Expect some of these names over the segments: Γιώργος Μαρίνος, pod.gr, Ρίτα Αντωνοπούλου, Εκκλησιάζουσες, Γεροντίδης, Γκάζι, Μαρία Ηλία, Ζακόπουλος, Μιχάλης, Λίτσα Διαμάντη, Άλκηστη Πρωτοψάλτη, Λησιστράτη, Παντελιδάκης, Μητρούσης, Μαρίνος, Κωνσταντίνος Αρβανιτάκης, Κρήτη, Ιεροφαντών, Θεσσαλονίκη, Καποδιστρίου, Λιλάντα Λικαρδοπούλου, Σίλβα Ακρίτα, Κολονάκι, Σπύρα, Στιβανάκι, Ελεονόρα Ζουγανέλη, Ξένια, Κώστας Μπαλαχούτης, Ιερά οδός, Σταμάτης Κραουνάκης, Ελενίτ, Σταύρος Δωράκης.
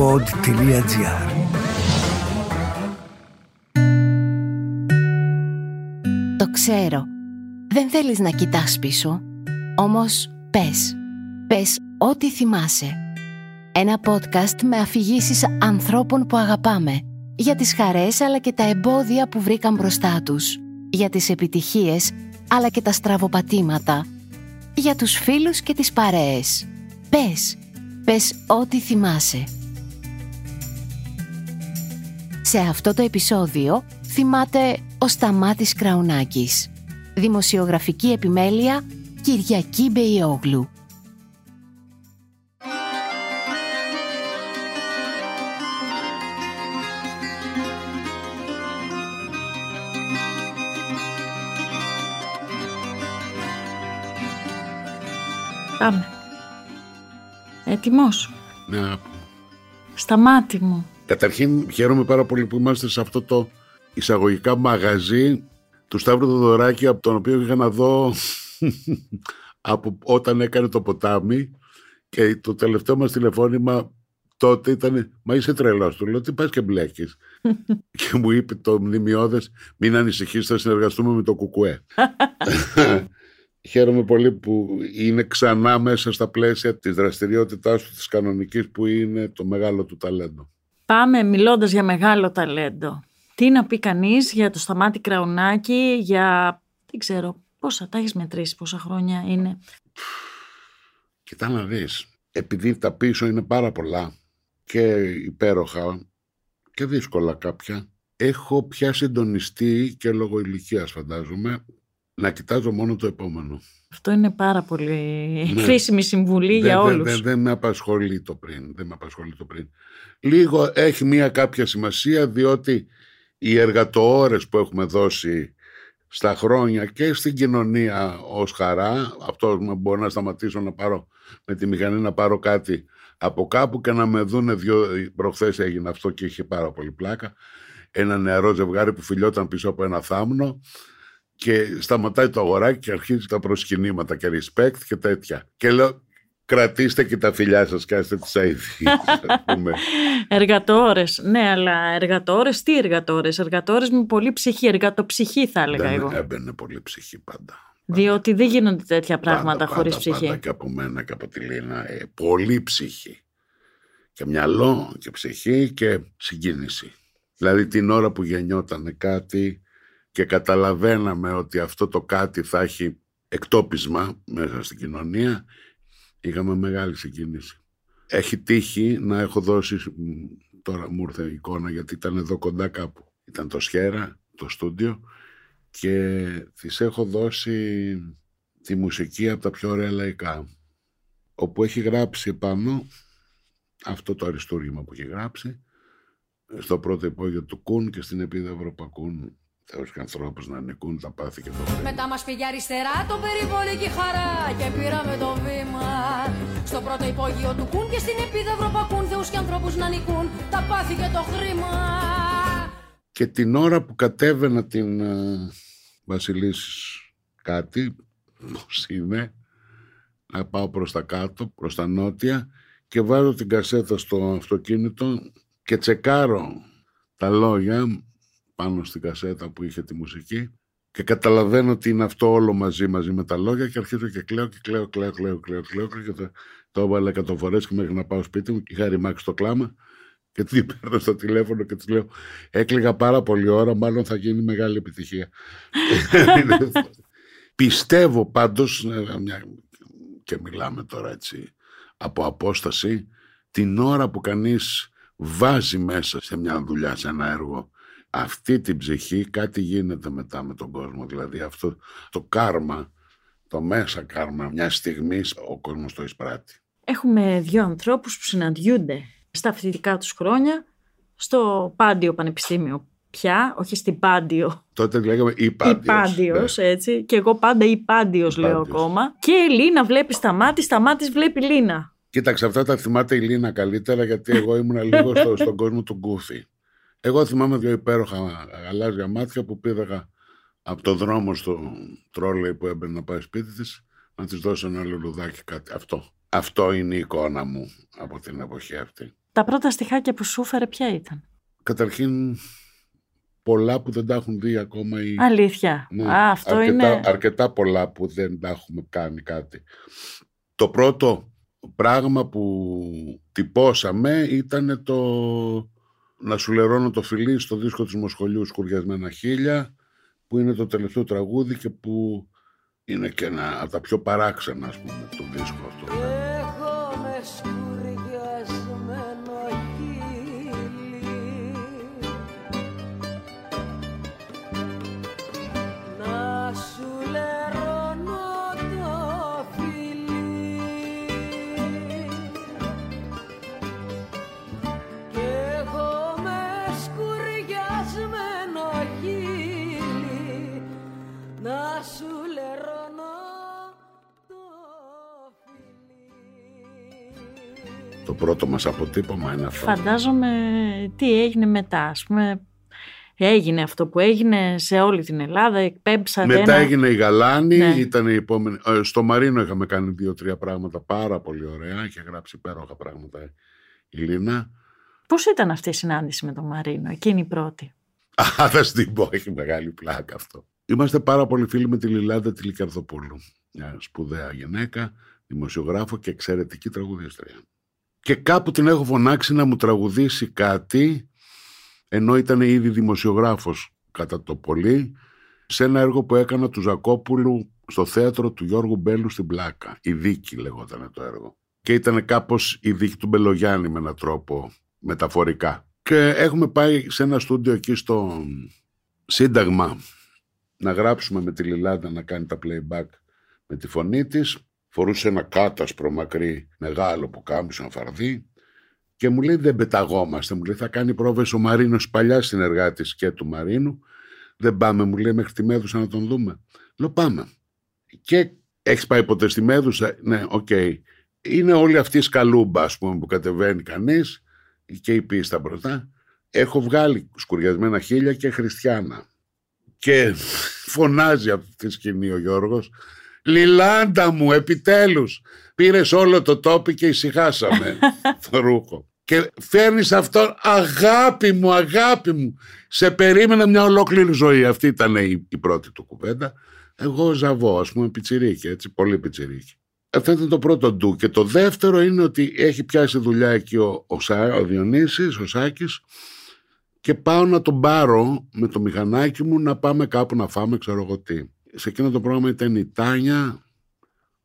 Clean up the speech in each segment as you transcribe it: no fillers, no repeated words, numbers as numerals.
pod.gr. Το ξέρω. Δεν θέλεις να κοιτάς πίσω. Όμως πες. Πες ό,τι θυμάσαι. Ένα podcast με αφηγήσεις ανθρώπων που αγαπάμε. Για τις χαρές αλλά και τα εμπόδια που βρήκαν μπροστά τους. Για τις επιτυχίες αλλά και τα στραβοπατήματα. Για τους φίλους και τις παρέες. Πες. Πες ό,τι θυμάσαι. Σε αυτό το επεισόδιο θυμάται ο Σταμάτης Κραουνάκης. Δημοσιογραφική επιμέλεια Κυριακή Μπεϊόγλου. Πάμε. Έτοιμος? Ναι. Σταμάτη μου. Καταρχήν χαίρομαι πάρα πολύ που είμαστε σε αυτό το εισαγωγικά μαγαζί του Σταύρου Δωράκη, από τον οποίο είχα να δω από όταν έκανε το ποτάμι, και το τελευταίο μας τηλεφώνημα τότε ήταν «Μα είσαι τρελός?» του λέω «Τι πας και μπλέκεις?» και μου είπε το μνημιώδες «Μην ανησυχείς, θα συνεργαστούμε με το κουκουέ». Χαίρομαι πολύ που είναι ξανά μέσα στα πλαίσια της δραστηριότητάς του, της κανονικής, που είναι το μεγάλο του ταλέντο. Πάμε μιλώντας για μεγάλο ταλέντο. Τι να πει κανείς για το Σταμάτη Κραουνάκη, για δεν ξέρω πόσα, τα έχεις μετρήσει πόσα χρόνια είναι? Κοιτά να δεις, επειδή τα πίσω είναι πάρα πολλά και υπέροχα και δύσκολα κάποια, έχω πια συντονιστεί και λόγω ηλικίας φαντάζομαι να κοιτάζω μόνο το επόμενο. Αυτό είναι πάρα πολύ χρήσιμη συμβουλή για όλους. Δεν με απασχολεί το πριν. Λίγο έχει μία κάποια σημασία, διότι οι εργατοώρες που έχουμε δώσει στα χρόνια και στην κοινωνία ως χαρά, αυτό μπορώ να σταματήσω να πάρω με τη μηχανή, να πάρω κάτι από κάπου και να με δούνε δυο. Προχθές έγινε αυτό και είχε πάρα πολύ πλάκα. Ένα νεαρό ζευγάρι που φιλιόταν πίσω από ένα θάμνο, και σταματάει το αγοράκι και αρχίζει τα προσκυνήματα και respect και τέτοια. Και λέω, κρατήστε και τα φιλιά σας και άστε τις αηδίες. Εργατόρες, ναι, αλλά εργατόρες, τι εργατόρες? Εργατόρες με πολύ ψυχή, εργατοψυχή θα έλεγα δεν, εγώ. Έμπαινε πολύ ψυχή πάντα. Διότι δεν γίνονται τέτοια πράγματα χωρίς ψυχή. Πάντα, και από μένα και από τη Λίνα, πολύ ψυχή. Και μυαλό και ψυχή και συγκίνηση. Δηλαδή την ώρα που γεννιόταν κάτι... και καταλαβαίναμε ότι αυτό το κάτι θα έχει εκτόπισμα μέσα στην κοινωνία, είχαμε μεγάλη συγκίνηση. Έχει τύχει να έχω δώσει, τώρα μου ήρθε η εικόνα γιατί ήταν εδώ κοντά κάπου, ήταν το Σχέρα, το στούντιο, και της έχω δώσει τη μουσική από τα πιο ωραία λαϊκά, όπου έχει γράψει πάνω αυτό το αριστούργημα που έχει γράψει στο πρώτο υπόγειο του Κουν και στην επίδαυρο Πακούν. Θεός και ανθρώπους να νικούν τα πάθη και το χρέμα. Μετά μας πήγε αριστερά το περιβόλι και χαρά, και πήραμε το βήμα στο πρώτο υπόγειο του Κουν και στην επίδαυρο Πακούν. Θεός και ανθρώπους να νικούν τα πάθη και το χρήμα. Και την ώρα που κατέβαινα την Βασιλίσσης κάτι, πώς είναι, να πάω προς τα κάτω, προς τα νότια, και βάζω την κασέτα στο αυτοκίνητο και τσεκάρω τα λόγια πάνω στην κασέτα που είχε τη μουσική, και καταλαβαίνω ότι είναι αυτό όλο μαζί με τα λόγια, και αρχίζω και κλαίω και το έβαλα 100 φορές, και μέχρι να πάω σπίτι μου είχα ρημάξει το κλάμα, και την παίρνω στο τηλέφωνο και της λέω έκλαιγα πάρα πολύ ώρα, μάλλον θα γίνει μεγάλη επιτυχία. Πιστεύω πάντως, και μιλάμε τώρα έτσι από απόσταση, την ώρα που κανείς βάζει μέσα σε μια δουλειά, σε ένα έργο, αυτή την ψυχή, κάτι γίνεται μετά με τον κόσμο. Δηλαδή αυτό το κάρμα, το μέσα κάρμα μια στιγμή, ο κόσμος το εισπράττει. Έχουμε δύο ανθρώπους που συναντιούνται στα φοιτητικά τους χρόνια στο Πάντειο Πανεπιστήμιο πια, όχι στην Πάντειο. Τότε λέγαμε η Πάντειος, έτσι, και εγώ πάντα η Πάντειος λέω ακόμα. Και η Λίνα βλέπει Σταμάτη, Σταμάτης βλέπει Λίνα. Κοίταξε, αυτά τα θυμάται η Λίνα καλύτερα, γιατί εγώ ήμουν λίγο στον κόσμο του γκούφι. Εγώ θυμάμαι δύο υπέροχα γαλάζια μάτια που πήδαγα από το δρόμο στο τρόλεϊ που έμπαινε να πάει σπίτι της, να της δώσω ένα λουλουδάκι, κάτι αυτό. Αυτό είναι η εικόνα μου από την εποχή αυτή. Τα πρώτα στιχάκια που σου φέρε ποια ήταν? Καταρχήν πολλά που δεν τα έχουν δει ακόμα οι... Αλήθεια. Ναι, αυτό αρκετά, είναι... αρκετά πολλά που δεν τα έχουμε κάνει κάτι. Το πρώτο πράγμα που τυπώσαμε ήταν το «Να σου λερώνω το φιλί» στο δίσκο της Μοσχολιού, «Σκουριασμένα χίλια», που είναι το τελευταίο τραγούδι και που είναι και ένα από τα πιο παράξενα, ας πούμε, το δίσκο αυτό. Έχω με σκουριασμένο χείλι, να σου λερώνω το φιλί, και έχω με σκουριασμένο χείλι, να σου... Το πρώτο μας αποτύπωμα είναι αυτό. Φαντάζομαι τι έγινε μετά, ας πούμε. Έγινε αυτό που έγινε σε όλη την Ελλάδα, εκπέμψατε. Μετά έγινε η Γαλάνη, ναι. Ήταν η επόμενη. Στο Μαρίνο είχαμε κάνει 2-3 πράγματα πάρα πολύ ωραία. Είχε γράψει υπέροχα πράγματα η Λίνα. Πώς ήταν αυτή η συνάντηση με τον Μαρίνο, εκείνη η πρώτη? Α, θα στην πω, έχει μεγάλη πλάκα αυτό. Είμαστε πάρα πολύ φίλοι με τη Λιλάντα τη Λικαρδοπούλου. Μια σπουδαία γυναίκα, δημοσιογράφο και εξαιρετική τραγουδίστρια. Και κάπου την έχω φωνάξει να μου τραγουδήσει κάτι, ενώ ήταν ήδη δημοσιογράφος κατά το πολύ, σε ένα έργο που έκανα του Ζακόπουλου στο θέατρο του Γιώργου Μπέλου στην Πλάκα. Η Δίκη λεγόταν το έργο. Και ήταν κάπως η Δίκη του Μπελογιάννη με έναν τρόπο μεταφορικά. Και έχουμε πάει σε ένα στούντιο εκεί στο Σύνταγμα να γράψουμε με τη Λιλάντα να κάνει τα playback με τη φωνή της. Φορούσε ένα κάτασπρο μακρύ, μεγάλο που κάμισε ένα φαρδί, και μου λέει δεν πεταγόμαστε. Μου λέει θα κάνει πρόβες ο Μαρίνος, παλιά συνεργάτης και του Μαρίνου. Δεν πάμε, μου λέει, μέχρι τη Μέδουσα να τον δούμε. Λέω πάμε. Και έχεις πάει ποτέ στη Μέδουσα? Ναι, οκ. Okay. Είναι όλη αυτή η σκαλούμπα, ας πούμε, που κατεβαίνει κανείς και η πίστα μπροστά. Έχω βγάλει σκουριασμένα χίλια και Χριστιανά. Και φωνάζει από τη σκηνή ο Γιώργος, «Λιλάντα μου, επιτέλους, πήρες όλο το τόπι και ησυχάσαμε το ρούχο. Και φέρνεις αυτόν, αγάπη μου, αγάπη μου. Σε περίμενα μια ολόκληρη ζωή». Αυτή ήταν η πρώτη του κουβέντα. Εγώ ζαβώ, ας πούμε, πιτσιρίκι, έτσι, πολύ πιτσιρίκι. Αυτό ήταν το πρώτο ντου. Και το δεύτερο είναι ότι έχει πιάσει δουλειά εκεί ο Διονύσης, ο Σάκης, και πάω να τον πάρω με το μηχανάκι μου να πάμε κάπου να φάμε, ξέρω εγώ τι. Σε εκείνο το πρόγραμμα ήταν η Τάνια,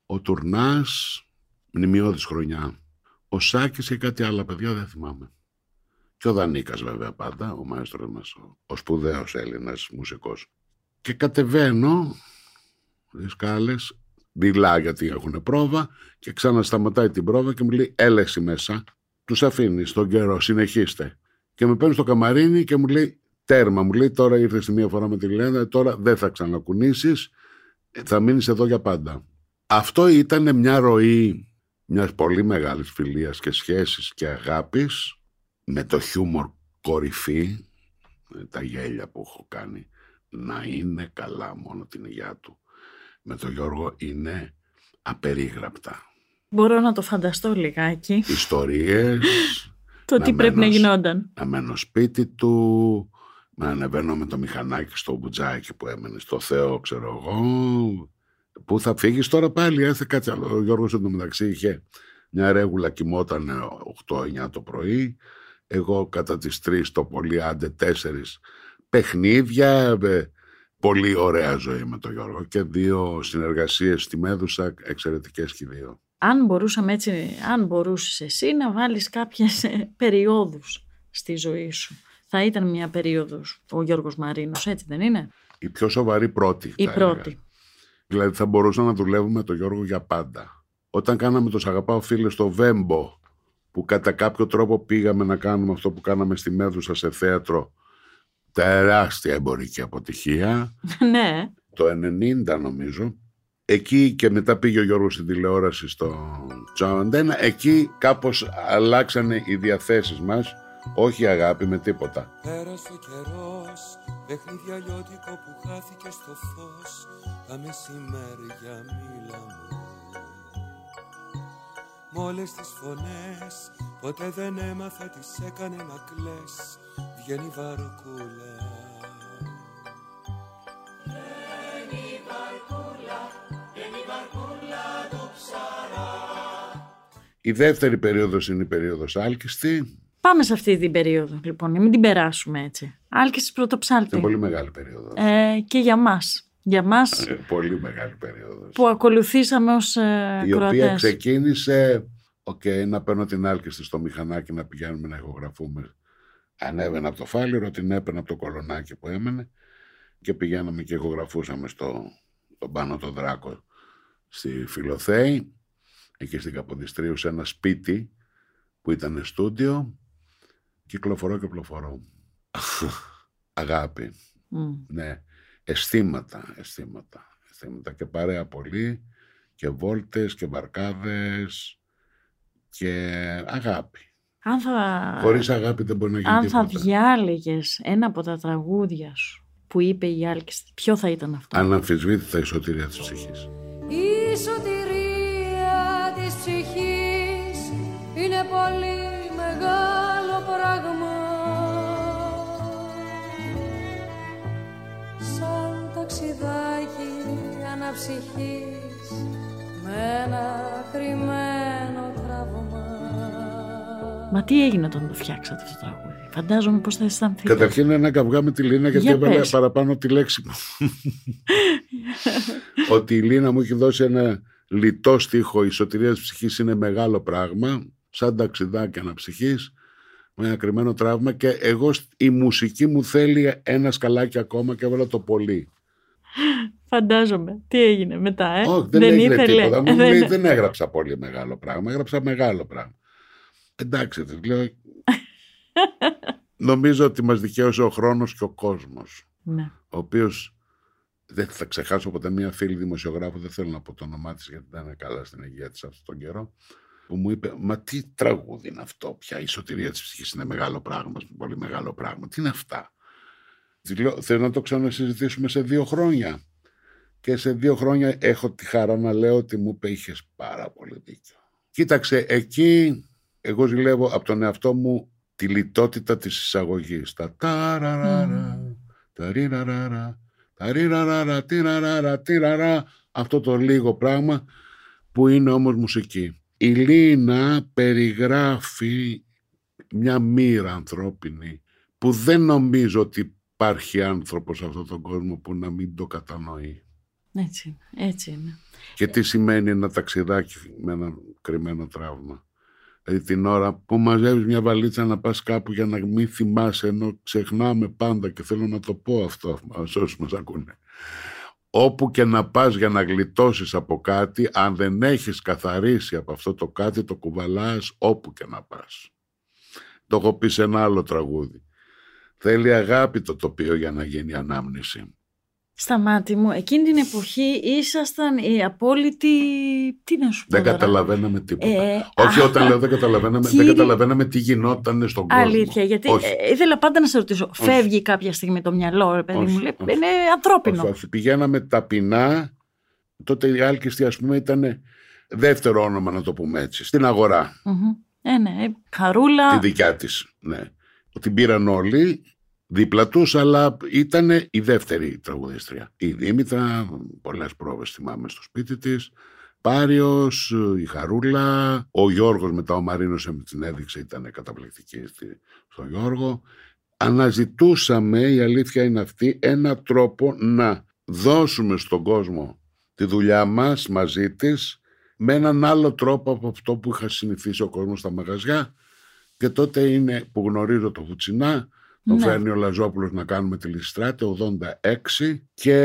ο Τουρνάς, μνημειώδης χρονιά, ο Σάκης και κάτι άλλα παιδιά, δεν θυμάμαι. Και ο Δανίκας βέβαια πάντα, ο μαέστρος μας, ο σπουδαίος Έλληνας μουσικός. Και κατεβαίνω, δυσκάλες, δειλά γιατί έχουν πρόβα, και ξανασταματάει την πρόβα και μου λέει έλεση μέσα, τους αφήνει τον καιρό, συνεχίστε. Και με παίρνει στο καμαρίνι και μου λέει τέρμα, μου λέει τώρα ήρθες τη μία φορά με τη Λιλάντα, τώρα δεν θα ξανακουνήσεις, θα μείνεις εδώ για πάντα. Αυτό ήταν μια ροή μιας πολύ μεγάλης φιλίας και σχέσης και αγάπης, με το χιούμορ κορυφή, τα γέλια που έχω κάνει, να είναι καλά μόνο την υγειά του. Με τον Γιώργο είναι απερίγραπτα. Μπορώ να το φανταστώ λιγάκι. Ιστορίες. Το τι πρέπει να γινόταν. Να μένω σπίτι του... Να ανεβαίνω με το μηχανάκι στο μπουτζάκι που έμενε, στο Θεό, ξέρω εγώ. Πού θα φύγεις τώρα πάλι, έρθε κάτι άλλο. Ο Γιώργος εντωμεταξύ είχε μια ρέγουλα, κοιμόταν 8-9 το πρωί. Εγώ κατά τις 3 το πολύ, άντε 4, παιχνίδια. Πολύ ωραία ζωή με τον Γιώργο. Και 2 συνεργασίες στη Μέδουσα, εξαιρετικές και 2. Αν μπορούσες εσύ να βάλεις κάποιες περιόδους στη ζωή σου, θα ήταν μια περίοδος ο Γιώργος Μαρίνος, έτσι δεν είναι? Η πιο σοβαρή πρώτη. Η πρώτη. Έλεγα. Δηλαδή θα μπορούσα να δουλεύω με τον Γιώργο για πάντα. Όταν κάναμε το «Σ' αγαπάω φίλε» στο Βέμπο, που κατά κάποιο τρόπο πήγαμε να κάνουμε αυτό που κάναμε στη Μέδουσα σε θέατρο, τεράστια εμπορική αποτυχία. Ναι. Το 1990 νομίζω. Εκεί και μετά πήγε ο Γιώργος στην τηλεόραση στο Τζάντεν. Εκεί κάπως αλλάξανε οι διαθέσεις μας. Όχι αγάπη με τίποτα. Πέρασε ο καιρός, παιχνίδι αλλιώτικο που χάθηκε στο φως. Τα μεσημέρια μίλαμε. Μ' όλες τις φωνές ποτέ δεν έμαθα τις έκανε να κλαις. Βγαίνει βαρκούλα, βγαίνει βαρκούλα, βγαίνει βαρκούλα το ψαρά. Η δεύτερη περίοδος είναι η περίοδος Άλκηστη. Πάμε σε αυτή την περίοδο λοιπόν, μην την περάσουμε έτσι. Άλκηστη Πρωτοψάλτη. Είναι πολύ μεγάλη περίοδος. Και για μας. Για μας, πολύ μεγάλη περίοδος που ακολουθήσαμε ως η Κροατές. Οποία ξεκίνησε να παίρνω την Άλκηστη στο μηχανάκι, να πηγαίνουμε να ηχογραφούμε. Ανέβαινα από το Φάληρο, την έπαιρνα από το Κολονάκι που έμενε και πηγαίναμε και ηχογραφούσαμε στον Πάνω τον Δράκο στη Φιλοθέη, εκεί στην Καποδιστρίου, σε ένα σπίτι που ήταν στούντιο. Κυκλοφορώ. Αγάπη. Ναι. Αισθήματα και παρέα πολύ και βόλτες και μπαρκάδες και αγάπη. Χωρίς αγάπη δεν μπορεί να γίνει τίποτα. Αν θα διάλεγες ένα από τα τραγούδια σου που είπε η Άλκηστη, ποιο θα ήταν αυτό? Αναμφισβήτητα η σωτηρία της ψυχής. Η σωτηρία της ψυχής είναι πολύ μεγάλο πράγμα. Ταξιδάκι αναψυχής με ένα κρυμμένο τραύμα. Μα τι έγινε όταν το φτιάξατε αυτό το τραγούδι? Φαντάζομαι πως θα αισθανθείτε. Καταρχήν ένα καυγά με τη Λίνα, γιατί έβαλε παραπάνω τη λέξη μου. Ότι η Λίνα μου έχει δώσει ένα λιτό στίχο. Η σωτηρία της ψυχής είναι μεγάλο πράγμα, σαν ταξιδάκι αναψυχής με ένα κρυμμένο τραύμα, και εγώ η μουσική μου θέλει ένα σκαλάκι ακόμα και έβαλα το πολύ. Φαντάζομαι. Τι έγινε μετά, Όχι, δεν έγινε τίποτα. Μου λέει δεν έγραψα πολύ μεγάλο πράγμα, έγραψα μεγάλο πράγμα. Εντάξει, της λέω. Νομίζω ότι μας δικαίωσε ο χρόνος και ο κόσμος. Ναι. Ο οποίος δεν θα ξεχάσω ποτέ, μια φίλη δημοσιογράφου, δεν θέλω να πω το όνομά της γιατί δεν είναι καλά στην υγεία της αυτόν τον καιρό, που μου είπε, μα τι τραγούδι είναι αυτό πια, η σωτηρία της ψυχής είναι μεγάλο πράγμα, πολύ μεγάλο πράγμα, τι είναι αυτά? Θέλω να το ξανασυζητήσουμε σε 2 χρόνια. Και σε 2 χρόνια έχω τη χαρά να λέω ότι μου είπε, είχες πάρα πολύ δίκιο. Κοίταξε, εκεί εγώ ζηλεύω από τον εαυτό μου τη λιτότητα της εισαγωγής. Τα ταραραρα, ταριραραρα, ταριραραρα, τιραραρα, τιραραρα, αυτό το λίγο πράγμα που είναι όμως μουσική. Η Λίνα περιγράφει μια μοίρα ανθρώπινη που δεν νομίζω ότι υπάρχει άνθρωπος σε αυτόν τον κόσμο που να μην το κατανοεί. Έτσι είναι. Και τι σημαίνει ένα ταξιδάκι με ένα κρυμμένο τραύμα? Δηλαδή την ώρα που μαζεύεις μια βαλίτσα να πας κάπου για να μην θυμάσαι, ενώ ξεχνάμε πάντα, και θέλω να το πω αυτό σε όσους μας ακούνε. Όπου και να πας για να γλιτώσεις από κάτι, αν δεν έχεις καθαρίσει από αυτό το κάτι, το κουβαλάς όπου και να πας. Το έχω πει σε ένα άλλο τραγούδι. Θέλει αγάπη το τοπίο για να γίνει ανάμνηση. Σταμάτη μου, εκείνη την εποχή ήσασταν οι απόλυτοι. Τι να σου πω? Δεν καταλαβαίναμε τίποτα. Όχι, όταν λέω δεν καταλαβαίναμε, δεν καταλαβαίναμε τι γινόταν στον κόσμο. Αλήθεια, γιατί ήθελα πάντα να σε ρωτήσω. Όχι. Φεύγει κάποια στιγμή το μυαλό, ρε παιδί μου, είναι ανθρώπινο. Όχι, πηγαίναμε ταπεινά. Τότε η Άλκηστη, ας πούμε, ήταν δεύτερο όνομα, να το πούμε έτσι, στην αγορά. Ναι, χαρούλα. Τη δικιά της, ναι. Την πήραν όλοι. Δίπλα τους, αλλά ήταν η δεύτερη τραγουδίστρια. Η Δήμητρα, πολλές πρόβες θυμάμαι στο σπίτι της, Πάριος, η Χαρούλα, ο Γιώργος μετά, ο Μαρίνος την έδειξε, ήταν καταπληκτική στον Γιώργο. Αναζητούσαμε, η αλήθεια είναι αυτή, ένα τρόπο να δώσουμε στον κόσμο τη δουλειά μας μαζί της με έναν άλλο τρόπο από αυτό που είχα συνηθίσει ο κόσμος στα μαγαζιά. Και τότε είναι που γνωρίζω το Βουτσινά. Τον φέρνει ο Λαζόπουλος να κάνουμε τη Λησιστράτη, 86, και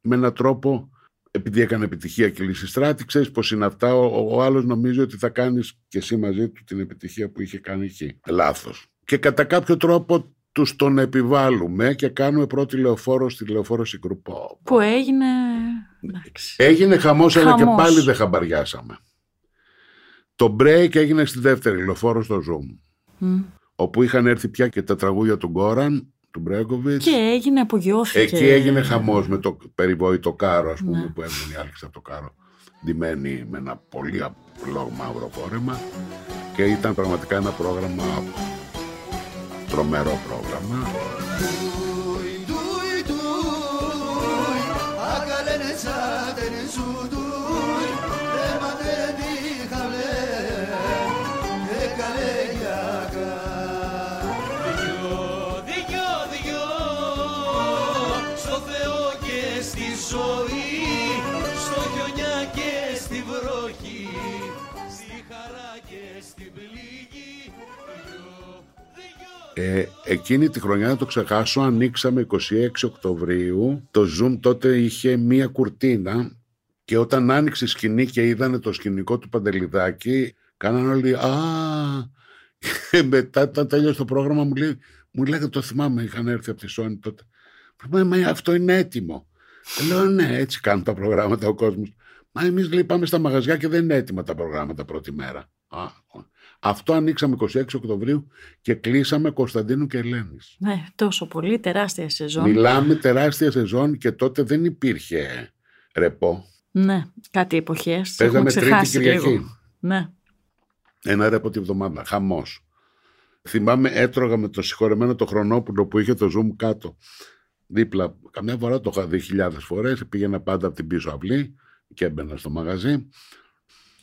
με έναν τρόπο, επειδή έκανε επιτυχία και η Λησιστράτη, ξέρεις πως είναι αυτά, ο άλλος νομίζει ότι θα κάνεις και εσύ μαζί του την επιτυχία που είχε κάνει εκεί. Λάθος. Και κατά κάποιο τρόπο τους τον επιβάλλουμε και κάνουμε πρώτη λεωφόρο στη λεωφόρο Συγκρουπό. Που έγινε... Έγινε χαμός, αλλά και πάλι δεν χαμπαριάσαμε. Το break έγινε στη δεύτερη λεωφόρο στο Zoom. Όπου είχαν έρθει πια και τα τραγούδια του Γκόραν, του Μπρέγκοβιτς. Και έγινε, απογειώθηκε. Εκεί έγινε χαμός με το περιβόητο κάρο, ας πούμε, που έβγαινε η Άλκηστη από το κάρο. ντυμένη με ένα πολύ απλό μαύρο φόρεμα και ήταν πραγματικά ένα πρόγραμμα, τρομερό πρόγραμμα. Εκείνη τη χρονιά, να το ξεχάσω, ανοίξαμε 26 Οκτωβρίου. Το Zoom τότε είχε μία κουρτίνα και όταν άνοιξε σκηνή και είδανε το σκηνικό του Παντελιδάκη, κάνανε όλοι «Α!». Μετά όταν τέλειωσε το πρόγραμμα μου λέγανε, το θυμάμαι, είχαν έρθει από τη Sony τότε. «Μα αυτό είναι έτοιμο». Λέω «Ναι, έτσι κάνουν τα προγράμματα ο κόσμος». «Μα εμείς, λέει, πάμε στα μαγαζιά και δεν είναι έτοιμα τα προγράμματα πρώτη μέρα». Αυτό ανοίξαμε 26 Οκτωβρίου και κλείσαμε Κωνσταντίνου και Ελένης. Ναι, τόσο πολύ, τεράστια σεζόν. Μιλάμε τεράστια σεζόν και τότε δεν υπήρχε ρεπό. Ναι, κάτι εποχές. Παίζαμε Τρίτη Κυριακή. Ναι. Ένα ρεπό τη βδομάδα, χαμός. Θυμάμαι έτρωγα με το συγχωρεμένο το Χρονόπουλο που είχε το Zoom κάτω. Δίπλα, καμιά φορά το είχα δει 1.000 φορές, πήγαινα πάντα από την πίσω αυλή και έμπαινα στο μαγαζί.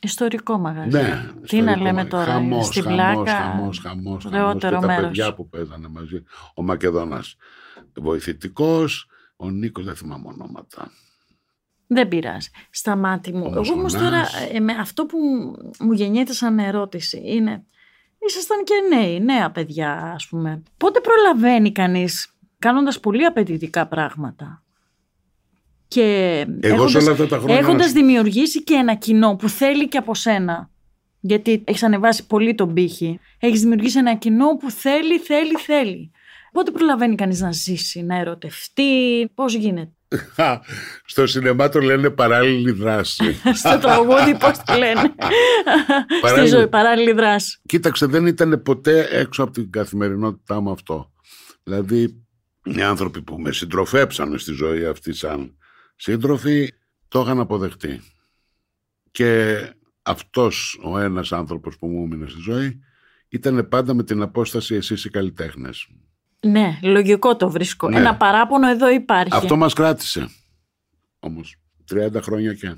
Ιστορικό μαγαζί. Ναι, τι ιστορικό να λέμε τώρα, χαμός, στην πλάκα. Χαμός, ρεότερο μέρος. Τα παιδιά που παίζανε μαζί. Ο Μακεδόνας βοηθητικός, ο Νίκος, δεν θυμάμαι ονόματα. Δεν πειράζει. Σταμάτη μου. Εγώ όμως τώρα, αυτό που μου γεννιέται σαν ερώτηση είναι, ήσασταν και νέοι, νέα παιδιά ας πούμε. Πότε προλαβαίνει κανείς, κάνοντας πολύ απαιτητικά πράγματα, και έχοντας δημιουργήσει και ένα κοινό που θέλει και από σένα, γιατί έχεις ανεβάσει πολύ τον πύχη, έχεις δημιουργήσει ένα κοινό που θέλει. Πότε προλαβαίνει κανείς να ζήσει, να ερωτευτεί, πώς γίνεται? Στο σινεμά το λένε παράλληλη δράση. Στο τραγούδι πώς το λένε? Στη ζωή παράλληλη δράση. Κοίταξε, δεν ήταν ποτέ έξω από την καθημερινότητά μου αυτό. Δηλαδή οι άνθρωποι που με συντροφέψανε στη ζωή αυτή σαν σύντροφοι, το είχαν αποδεχτεί. Και αυτός ο ένας άνθρωπος που μου έμεινε στη ζωή ήταν πάντα με την απόσταση «εσείς οι καλλιτέχνες». Ναι, λογικό το βρίσκω. Ναι. Ένα παράπονο εδώ υπάρχει. Αυτό μας κράτησε όμως 30 χρόνια και.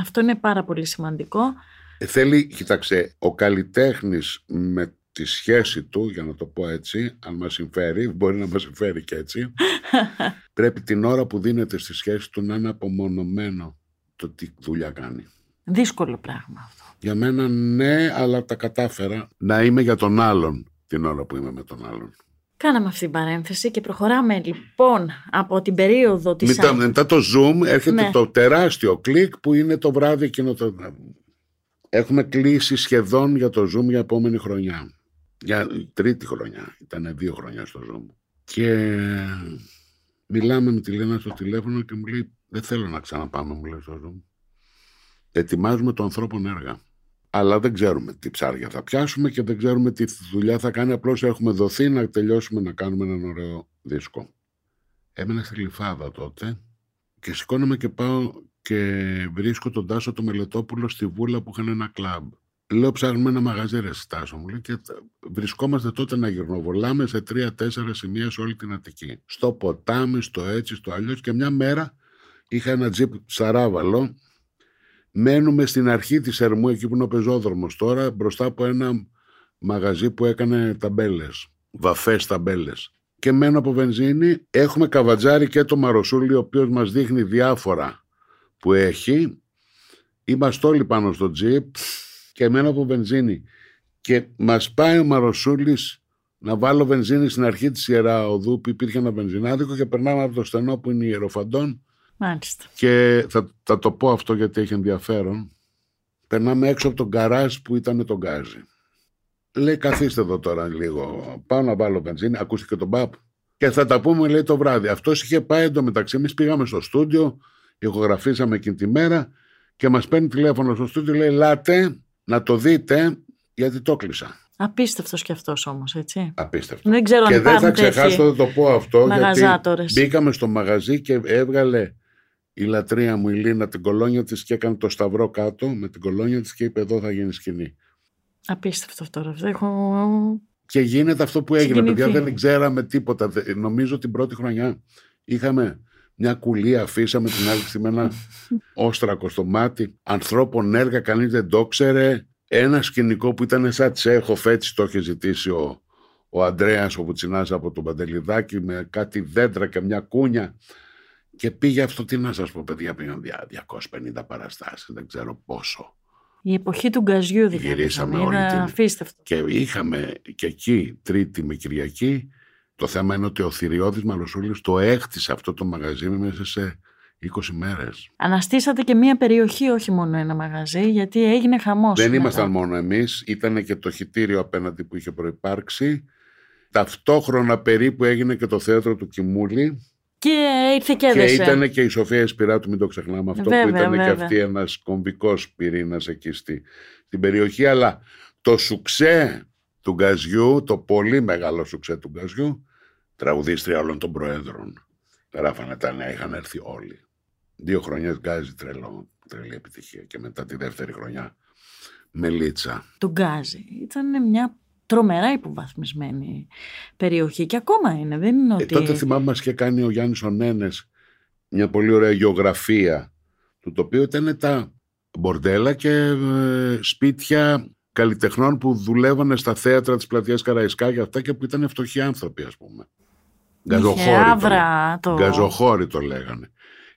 Αυτό είναι πάρα πολύ σημαντικό. Θέλει, κοίταξε, ο καλλιτέχνης με τη σχέση του, για να το πω έτσι, αν μας συμφέρει, μπορεί να μας συμφέρει και έτσι, πρέπει την ώρα που δίνεται στη σχέση του να είναι απομονωμένο το τι δουλειά κάνει. Δύσκολο πράγμα αυτό. Για μένα ναι, αλλά τα κατάφερα να είμαι για τον άλλον την ώρα που είμαι με τον άλλον. Κάναμε αυτή την παρένθεση και προχωράμε λοιπόν από την περίοδο της... Μετά το Zoom έρχεται ναι. Το τεράστιο κλικ που είναι το βράδυ εκείνο το... Έχουμε κλείσει σχεδόν για το Zoom για επόμενη χρονιά. Για τρίτη χρονιά, ήταν 2 χρόνια στο Zoom. Και μιλάμε με τη Λένα στο τηλέφωνο και μου λέει «Δεν θέλω να ξαναπάμε», μου λέει, «στο Zoom». Ετοιμάζουμε τον ανθρώπων έργα. Αλλά δεν ξέρουμε τι ψάρια θα πιάσουμε και δεν ξέρουμε τι δουλειά θα κάνει. Απλώς έχουμε δοθεί να τελειώσουμε να κάνουμε έναν ωραίο δίσκο. Έμενα στη Γλυφάδα τότε και σηκώνομαι και πάω και βρίσκω τον Τάσο το Μελετόπουλο στη Βούλα που είχαν ένα κλαμπ. Λέω «ψάχνουμε ένα μαγαζί ρε Τάσο», μου λέει, και βρισκόμαστε τότε να γυρνοβολάμε σε 3-4 σημεία σε όλη την Αττική. Στο ποτάμι, στο έτσι, στο αλλιώς, και μια μέρα είχα ένα τζιπ σαράβαλο. Μένουμε στην αρχή της Ερμού, εκεί που είναι ο πεζόδρομος τώρα, μπροστά από ένα μαγαζί που έκανε ταμπέλες, βαφές ταμπέλες. Και μένω από βενζίνη. Έχουμε καβατζάρι και το Μαροσούλη, ο οποίος μας δείχνει διάφορα που έχει. Είμαστε όλοι πάνω στο τζιπ και μένω από βενζίνη. Και μας πάει ο Μαροσούλης να βάλω βενζίνη στην αρχή της Ιερά Οδού που υπήρχε ένα βενζινάδικο και περνάμε από το στενό που είναι η Ιεροφαντών. Μάλιστα. Και θα το πω αυτό γιατί έχει ενδιαφέρον. Περνάμε έξω από τον γκαράζ που ήταν το γκάζι. Λέει «καθίστε εδώ τώρα λίγο, πάω να βάλω βενζίνη», ακούστηκε τον μπαπ. «Και θα τα πούμε», λέει, «το βράδυ». Αυτός είχε πάει εντωμεταξύ. Εμείς πήγαμε στο στούντιο, ηχογραφήσαμε εκείνη τη μέρα και μας παίρνει τηλέφωνο στο στούντιο, λέει «Λάτε να το δείτε γιατί το κλείσα». Απίστευτος κι αυτός όμως, έτσι. Απίστευτο. Δεν ξέρω και αν δεν θα ξεχάσω, θα το πω αυτό. Γιατί μπήκαμε στο μαγαζί και έβγαλε η λατρεία μου η Λίνα την κολόνια της και έκανε το σταυρό κάτω με την κολόνια της και είπε εδώ θα γίνει σκηνή. Απίστευτο αυτό ρε. Και γίνεται αυτό που έγινε, παιδιά, δεν ξέραμε τίποτα. Νομίζω την πρώτη χρονιά είχαμε μια κουλία, αφήσαμε την Άλκηστη με ένα όστρακο στο μάτι. Ανθρώπων έργα, κανείς δεν το ξέρε. Ένα σκηνικό που ήταν σαν Τσέχοφ, έτσι το είχε ζητήσει ο Ανδρέας, ο Βουτσινάς από τον Παντελιδάκη, με κάτι δέντρα και μια κούνια. Και πήγε αυτό, τι να σας πω, παιδιά, πήγαν 250 παραστάσεις, δεν ξέρω πόσο. Η εποχή του γκαζιού δηλαδή. Γυρίσαμε όλη την... Αφίστευτο. Και είχαμε και εκεί Τρίτη με Κυριακή. Το θέμα είναι ότι ο Θηριώδης Μαλωσούλης το έχτισε αυτό το μαγαζί μέσα σε 20 μέρες. Αναστήσατε και μία περιοχή, όχι μόνο ένα μαγαζί, γιατί έγινε χαμός. Δεν ήμασταν μόνο εμείς, ήταν και το χιτήριο απέναντι που είχε προϋπάρξει. Ταυτόχρονα περίπου έγινε και το θέατρο του Κιμούλη. Και ήρθε και έδεσε. Και ήταν και η Σοφία Σπυράτου, μην το ξεχνάμε αυτό, βέβαια, που ήταν βέβαια. Και αυτή ένας κομβικός πυρήνας εκεί στην περιοχή. Αλλά το σουξέ του γκαζιού, το πολύ μεγάλο σουξέ του γκαζιού, τραγουδίστρια όλων των προέδρων. Γράφανε τα νέα, είχαν έρθει όλοι. 2 χρονιές γκάζι, τρελή επιτυχία. Και μετά τη δεύτερη χρονιά με Λίτσα. Το γκάζι ήταν μια τρομερά υποβαθμισμένη περιοχή και ακόμα είναι, δεν είναι ότι... τότε θυμάμαι μας είχε κάνει ο Γιάννης ο Νένες μια πολύ ωραία γεωγραφία του τοπίου, ήταν τα μπορντέλα και σπίτια καλλιτεχνών που δουλεύανε στα θέατρα της πλατείας Καραϊσκάκη και αυτά και που ήταν φτωχοί άνθρωποι, ας πούμε. Γκαζοχώρι το λέγανε.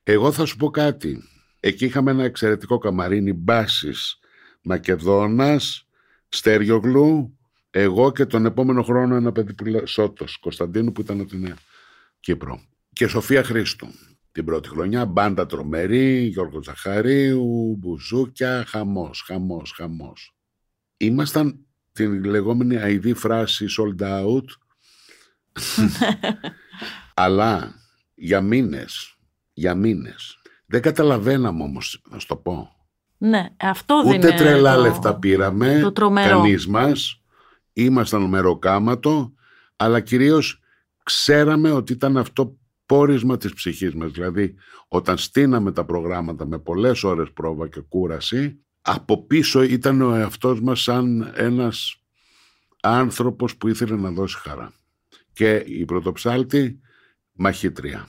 Εγώ θα σου πω κάτι. Εκεί είχαμε ένα εξαιρετικό καμαρίνι μπάσης Μακεδόνας, Στέριογλου, εγώ και τον επόμενο χρόνο ένα παιδί που Σότος Κωνσταντίνου που ήταν από την Κύπρο. Και Σοφία Χρήστου. Την πρώτη χρονιά μπάντα τρομερή, Γιώργο Τζαχαρίου, μπουζούκια, χαμός. Ήμασταν την λεγόμενη αηδή φράση sold out. Αλλά για μήνες. Δεν καταλαβαίναμε όμως, να σου το πω. Ναι, αυτό δεν είναι. Ούτε τρελά λεφτά πήραμε, κανείς μας. Ήμασταν μεροκάματο, αλλά κυρίως ξέραμε ότι ήταν αυτό πόρισμα της ψυχής μας. Δηλαδή, όταν στείναμε τα προγράμματα με πολλές ώρες πρόβα και κούραση, από πίσω ήταν ο εαυτός μας σαν ένας άνθρωπος που ήθελε να δώσει χαρά. Και η Πρωτοψάλτη μαχήτρια,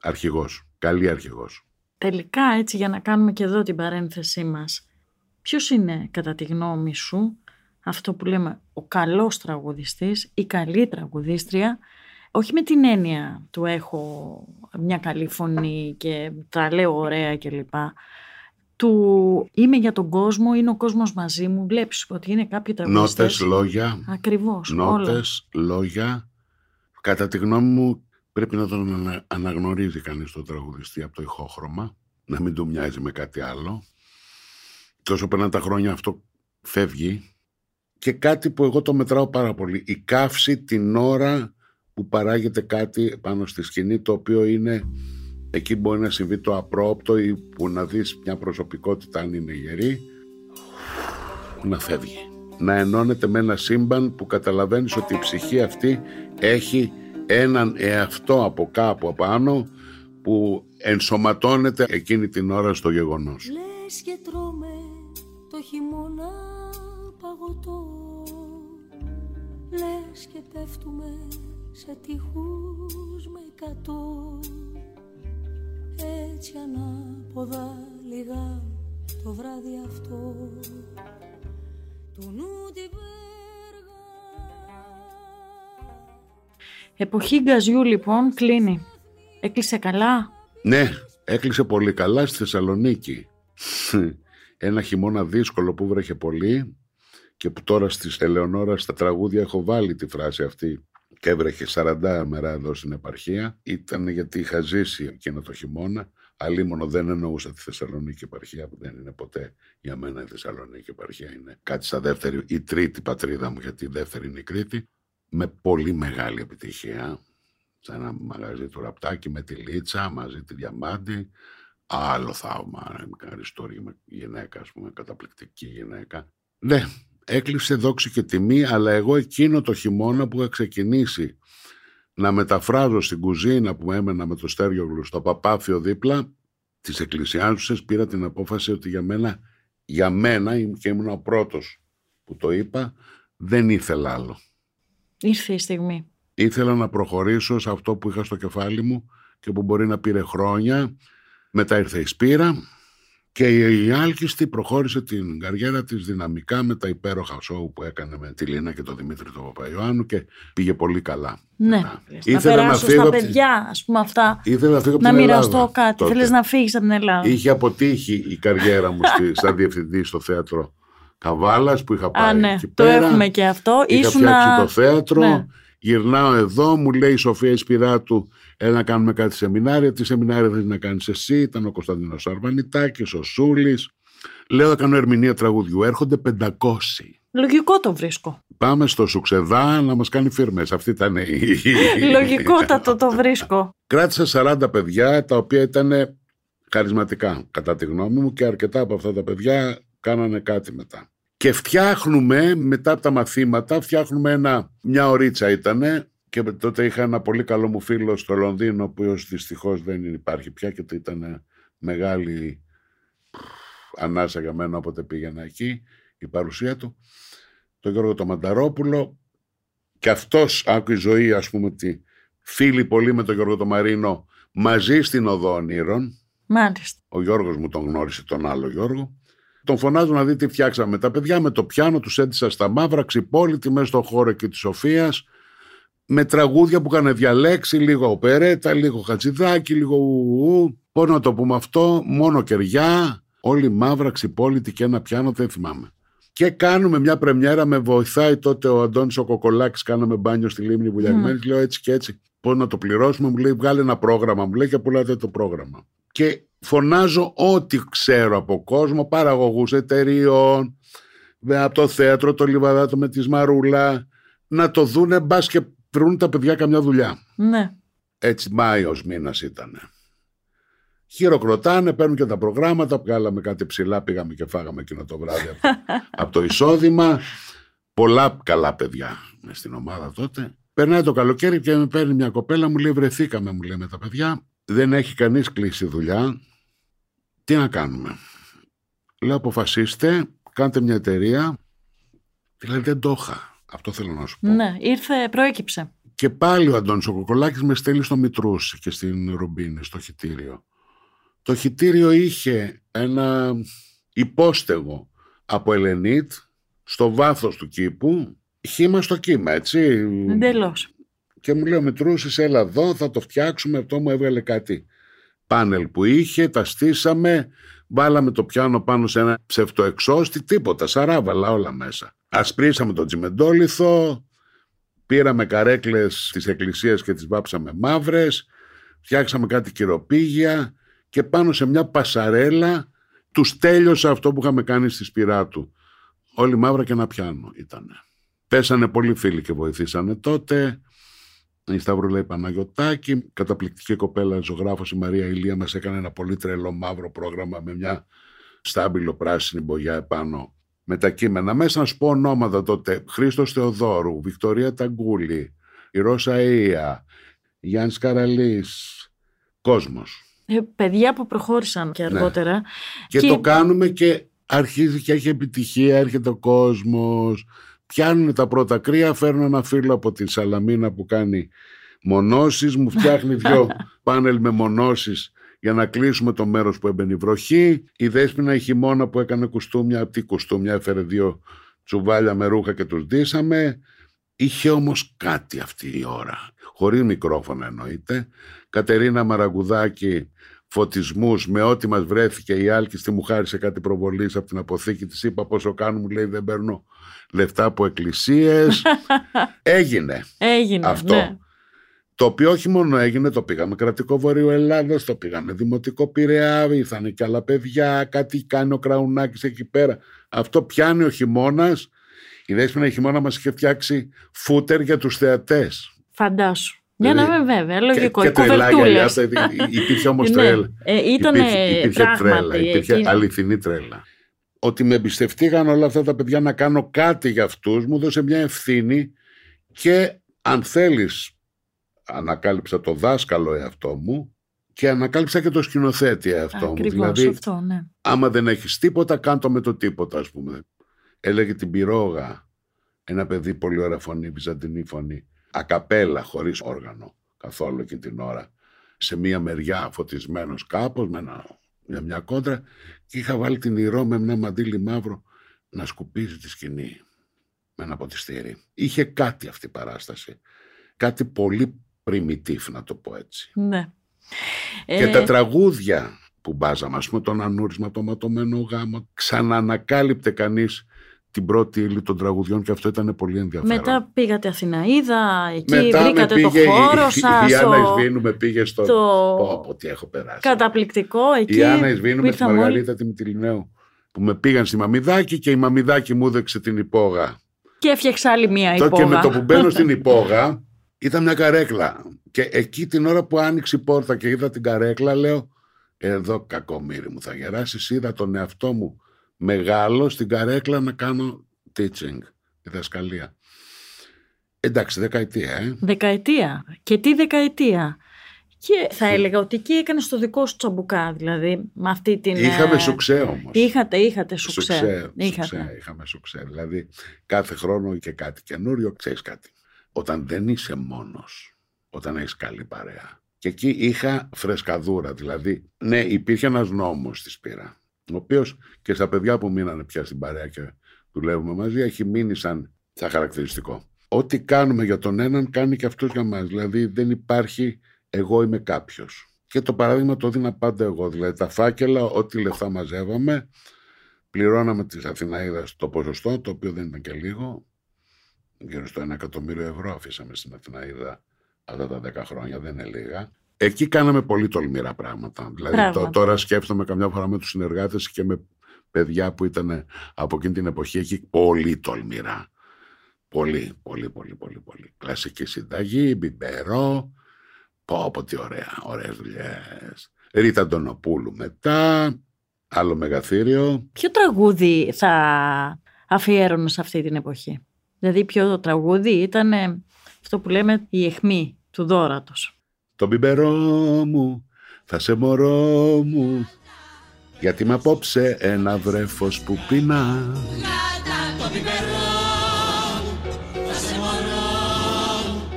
αρχηγός, καλή αρχηγός. Τελικά, έτσι για να κάνουμε και εδώ την παρένθεσή μας, ποιος είναι κατά τη γνώμη σου αυτό που λέμε ο καλός τραγουδιστής, η καλή τραγουδίστρια, όχι με την έννοια του έχω μια καλή φωνή και τα λέω ωραία κλπ. Του είμαι για τον κόσμο, είναι ο κόσμος μαζί μου, βλέπεις ότι είναι κάποιοι τραγουδιστές. Νότες, λόγια. Ακριβώς. Νότες, όλα. Λόγια. Κατά τη γνώμη μου πρέπει να τον αναγνωρίζει κανείς τον τραγουδιστή από το ηχόχρωμα, να μην του μοιάζει με κάτι άλλο. Τόσο περνά τα χρόνια αυτό φεύγει. Και κάτι που εγώ το μετράω πάρα πολύ, η καύση την ώρα που παράγεται κάτι πάνω στη σκηνή, το οποίο είναι... Εκεί μπορεί να συμβεί το απρόοπτο ή που να δεις μια προσωπικότητα, αν είναι γερή, να φεύγει. Να ενώνεται με ένα σύμπαν που καταλαβαίνεις ότι η ψυχή αυτή έχει έναν εαυτό από κάπου απάνω που ενσωματώνεται εκείνη την ώρα στο γεγονός. Λες και τρώμε το χειμώνα παγωτό, λες και πέφτουμε σε τείχους με 100. Έτσι ανάποδα λιγά το βράδυ αυτό του νου τη βέργα. Εποχή γκαζιού λοιπόν κλείνει. Έκλεισε καλά. Ναι, έκλεισε πολύ καλά στη Θεσσαλονίκη. Ένα χειμώνα δύσκολο που βρέχε πολύ και που τώρα στη Ελεονόρα στα τραγούδια έχω βάλει τη φράση αυτή. Και έβρεχε 40 μέρα εδώ στην επαρχία. Ήταν γιατί είχα ζήσει εκείνο το χειμώνα. Αλίμονο δεν εννοούσα τη Θεσσαλονίκη επαρχία, που δεν είναι ποτέ για μένα η Θεσσαλονίκη επαρχία. Είναι κάτι σαν δεύτερη ή τρίτη πατρίδα μου, γιατί η δεύτερη είναι η Κρήτη. Με πολύ μεγάλη επιτυχία. Σαν ένα μαγαζί του Ραπτάκη με τη Λίτσα, μαζί τη Διαμάντη. Άλλο θαύμα. Μια αριστούργη γυναίκα, ας πούμε, καταπληκτική γυναίκα. Ναι. Έκλεισε δόξη και τιμή, αλλά εγώ εκείνο το χειμώνα που είχα ξεκινήσει να μεταφράζω στην κουζίνα που έμενα με το Στέριογλου στο Παπάφιο δίπλα, της εκκλησιάζουσες πήρα την απόφαση ότι για μένα και ήμουν ο πρώτος που το είπα, δεν ήθελα άλλο. Ήρθε η στιγμή. Ήθελα να προχωρήσω σε αυτό που είχα στο κεφάλι μου και που μπορεί να πήρε χρόνια. Μετά ήρθε η Σπύρα και η Άλκηστη προχώρησε την καριέρα της δυναμικά με τα υπέροχα σόου που έκανε με τη Λίνα και τον Δημήτρη τον Παπαϊωάννου και πήγε πολύ καλά. Ναι, να περάσω στα παιδιά, ας πούμε αυτά, να μοιραστώ κάτι. Θέλεις να φύγεις από την Ελλάδα. Είχε αποτύχει η καριέρα μου σαν διευθυντή στο θέατρο Καβάλας που είχα πάει. Α, ναι, εκεί πέρα. Το έχουμε και αυτό. Είχα φτιάξει το θέατρο. Ναι. Γυρνάω εδώ, μου λέει η Σοφία Σπυράτου, να κάνουμε κάτι σεμινάρια. Τι σεμινάρια θες να κάνεις εσύ? Ήταν ο Κωνσταντίνος Αρβανιτάκης, ο Σούλης. Λέω, θα κάνω ερμηνεία τραγουδιού. Έρχονται 500. Λογικό το βρίσκω. Πάμε στο Σουξεδά να μας κάνει φίρμες. Αυτή ήταν η... Λογικότατο το βρίσκω. Κράτησα 40 παιδιά, τα οποία ήταν χαρισματικά, κατά τη γνώμη μου, και αρκετά από αυτά τα παιδιά κάνανε κάτι μετά. Και φτιάχνουμε, μετά από τα μαθήματα, φτιάχνουμε μια ωρίτσα ήτανε, και τότε είχα ένα πολύ καλό μου φίλο στο Λονδίνο, ο οποίος δυστυχώς δεν υπάρχει πια και ήταν μεγάλη ανάσα για μένα όποτε πήγαινα εκεί, η παρουσία του, τον Γιώργο τον Μανταρόπουλο, και αυτός άκου η ζωή, ας πούμε, ότι φίλοι πολύ με τον Γιώργο τον Μαρίνο, μαζί στην Οδό Ονείρων. Μάλιστα. Ο Γιώργος μου τον γνώρισε, τον άλλο Γιώργο. Τον φωνάζω να δει τι φτιάξαμε. Τα παιδιά με το πιάνο τους έντυσα στα μαύρα, ξυπόλυτη μέσα στον χώρο εκεί της Σοφίας, με τραγούδια που είχαν διαλέξει, λίγο οπερέτα, λίγο Χατζιδάκι, λίγο Πώς να το πούμε αυτό, μόνο κεριά, όλη μαύρα, ξυπόλυτη και ένα πιάνο, δεν θυμάμαι. Και κάνουμε μια πρεμιέρα, με βοηθάει τότε ο Αντώνης ο Κοκολάκης, κάναμε μπάνιο στη λίμνη βουλιαγμένης, λέω έτσι και έτσι. Πώς να το πληρώσουμε, μου λέει, βγάλε ένα πρόγραμμα, μου λέει, και πουλάτε το πρόγραμμα. Και φωνάζω ό,τι ξέρω από κόσμο, παραγωγούς εταιρείων, από το θέατρο, το Λιβαδάτο με τη Μαρούλα, να το δούνε, μπας και βρουν τα παιδιά καμιά δουλειά. Ναι. Έτσι Μάιος μήνας ήτανε. Χειροκροτάνε, παίρνουν και τα προγράμματα, βγάλαμε κάτι ψηλά, πήγαμε και φάγαμε εκείνο το βράδυ από το εισόδημα. Πολλά καλά παιδιά στην ομάδα τότε. Περνάει το καλοκαίρι και με παίρνει μια κοπέλα, μου λέει, βρεθήκαμε, μου λέει, με τα παιδιά. Δεν έχει κανείς κλείσει δουλειά. Τι να κάνουμε? Λέω, αποφασίστε, κάντε μια εταιρεία. Δηλαδή δεν το είχα. Αυτό θέλω να σου πω. Ναι, ήρθε, προέκυψε. Και πάλι ο Αντώνης ο Κοκολάκης με στέλνει στο Μητρούσι και στην Ρουμπίνη, στο χιτήριο. Το χιτήριο είχε ένα υπόστεγο από Ελενίτ στο βάθος του κήπου. Χήμα στο κύμα, έτσι. Εντελώς. Και μου λέει ο Μητρούσης, έλα εδώ, θα το φτιάξουμε. Αυτό μου έβγαλε κάτι πάνελ που είχε, τα στήσαμε, βάλαμε το πιάνο πάνω σε ένα ψευτοεξώστη, τίποτα, σαράβαλα όλα μέσα. Ασπρίσαμε το τσιμεντόλιθο, πήραμε καρέκλες της εκκλησίας και τις βάψαμε μαύρες, φτιάξαμε κάτι κυροπήγια και πάνω σε μια πασαρέλα τους τέλειωσα αυτό που είχαμε κάνει στη Σπυράτου. Όλη μαύρα και ένα πιάνο ήτανε. Πέσανε πολλοί φίλοι και βοηθήσανε τότε. Η Σταυρούλα η Παναγιωτάκη, καταπληκτική κοπέλα, ζωγράφος η Μαρία Ηλία, μας έκανε ένα πολύ τρελό μαύρο πρόγραμμα με μια στάμπιλο πράσινη μπογιά επάνω με τα κείμενα. Μέσα να σου πω ονόματα τότε: Χρήστος Θεοδόρου, Βικτωρία Ταγκούλη, η Ρώσα Αΐα, Γιάννης Καραλής, κόσμος. Παιδιά που προχώρησαν και αργότερα. Ναι. Και το κάνουμε και αρχίζει και έχει επιτυχία, έρχεται ο κόσμος. Πιάνουν τα πρώτα κρύα, φέρνω ένα φίλο από τη Σαλαμίνα που κάνει μονώσεις, μου φτιάχνει 2 πάνελ με μονώσεις για να κλείσουμε το μέρος που έμπαινε η βροχή. Η Δέσποινα η χειμώνα που έκανε κουστούμια, από τι κουστούμια, έφερε 2 τσουβάλια με ρούχα και τους ντύσαμε. Είχε όμως κάτι αυτή η ώρα, χωρίς μικρόφωνα εννοείται. Κατερίνα Μαραγκουδάκη, φωτισμούς με ό,τι μας βρέθηκε. Η Άλκηστη μου χάρισε κάτι προβολής από την αποθήκη της, είπα πόσο κάνουν, μου λέει δεν παίρνω λεφτά από εκκλησίες. Έγινε αυτό, ναι. Το οποίο όχι μόνο έγινε, το πήγαμε κρατικό Βορείου Ελλάδος, το πήγαμε δημοτικό Πειραιά, ήρθανε και άλλα παιδιά, κάτι κάνει ο Κραουνάκης εκεί πέρα. Αυτό πιάνει ο χειμώνας. Η Δέσποινα η χειμώνα μας είχε φτιάξει φούτερ για τους θεατές. Φαντάσου. Για να είμαι βέβαια, λογικό. Και τρελά γυαλιά. Υπήρχε όμως τρέλα. Υπήρχε αληθινή τρέλα. Ότι με εμπιστευτήκαν όλα αυτά τα παιδιά να κάνω κάτι για αυτούς, μου δώσε μια ευθύνη και αν θέλεις, ανακάλυψα το δάσκαλο εαυτό μου Και ανακάλυψα και το σκηνοθέτη αυτό. Ακριβώς, δηλαδή, αυτό, ναι. Άμα δεν έχεις τίποτα, κάντο με το τίποτα, ας πούμε. Έλεγε την πυρόγα. Ένα παιδί πολύ ωραία φωνή, βυζαντινή φωνή. Ακαπέλα, χωρίς όργανο καθόλου εκείνη την ώρα. Σε μία μεριά φωτισμένος κάπως, για μια κόντρα. Και είχα βάλει την Ηρώ με ένα μαντίλι μαύρο να σκουπίζει τη σκηνή. Με ένα ποτιστήρι. Είχε κάτι αυτή η παράσταση. Κάτι πολύ primitive, να το πω έτσι. Ναι. Και τα τραγούδια που μπάζαμε, ας πούμε, τον ανούρισμα, το ματωμένο γάμο, ξαναανακάλυπτε κανείς την πρώτη ύλη των τραγουδιών και αυτό ήταν πολύ ενδιαφέρον. Μετά πήγατε Αθηναΐδα, εκεί μετά βρήκατε το χώρο σας. Η Άννα Ισβήνου με πήγε στο. Πω, τι έχω περάσει. Καταπληκτικό εκεί. Η Άννα Ισβήνου με τη Μαργαρίτα τη Μητυλινέου που με πήγαν στη Μαμιδάκη και η Μαμιδάκη μου έδεξε την υπόγα. Και έφτιαξα άλλη μία υπόγα. Και με το που μπαίνω στην υπόγα. Ήταν μια καρέκλα και εκεί την ώρα που άνοιξε η πόρτα και είδα την καρέκλα λέω εδώ κακομοίρη μου θα γεράσεις, είδα τον εαυτό μου μεγάλο στην καρέκλα να κάνω teaching, διδασκαλία. Εντάξει, δεκαετία. Δεκαετία. Και τι δεκαετία. Και θα έλεγα ότι εκεί έκανες το δικό σου τσαμπουκά, δηλαδή με αυτή την... Είχαμε σουξέ όμως. Είχατε σουξέ. Είχαμε σουξέ, δηλαδή κάθε χρόνο και κάτι καινούριο, ξέρεις κάτι. Όταν δεν είσαι μόνος, όταν έχεις καλή παρέα. Και εκεί είχα φρεσκαδούρα, δηλαδή, ναι, υπήρχε ένας νόμος στη Σπύρα, ο οποίος και στα παιδιά που μείνανε πια στην παρέα και δουλεύουμε μαζί, έχει μείνει σαν χαρακτηριστικό. Ό,τι κάνουμε για τον έναν, κάνει και αυτός για μας. Δηλαδή, δεν υπάρχει εγώ είμαι κάποιος. Και το παράδειγμα το δίνα πάντα εγώ. Δηλαδή, τα φάκελα, ό,τι λεφτά μαζεύαμε, πληρώναμε της Αθηναΐδας το ποσοστό, το οποίο δεν ήταν και λίγο. Γύρω στο 1.000.000 ευρώ αφήσαμε στην Αθηναΐδα αυτά τα 10 χρόνια, δεν είναι λίγα. Εκεί κάναμε πολύ τολμηρά πράγματα. Δηλαδή τώρα σκέφτομαι καμιά φορά με τους συνεργάτες και με παιδιά που ήταν από εκείνη την εποχή εκεί πολύ τολμηρά. Πολύ. Κλασική συνταγή, μπιμπερό, πω τι ωραία, ωραίες δουλειές. Ρίτα Αντωνοπούλου μετά, άλλο μεγαθύριο. Ποιο τραγούδι θα αφιέρωνε σε αυτή την εποχή? Δηλαδή ποιο τραγούδι ήταν αυτό που λέμε η αιχμή του δώρατος. Το μπιμπερό μου, θα σε μωρό μου, γιατί με απόψε ένα βρέφος που πεινά. Το μπιμπερό μου, θα σε μωρό μου,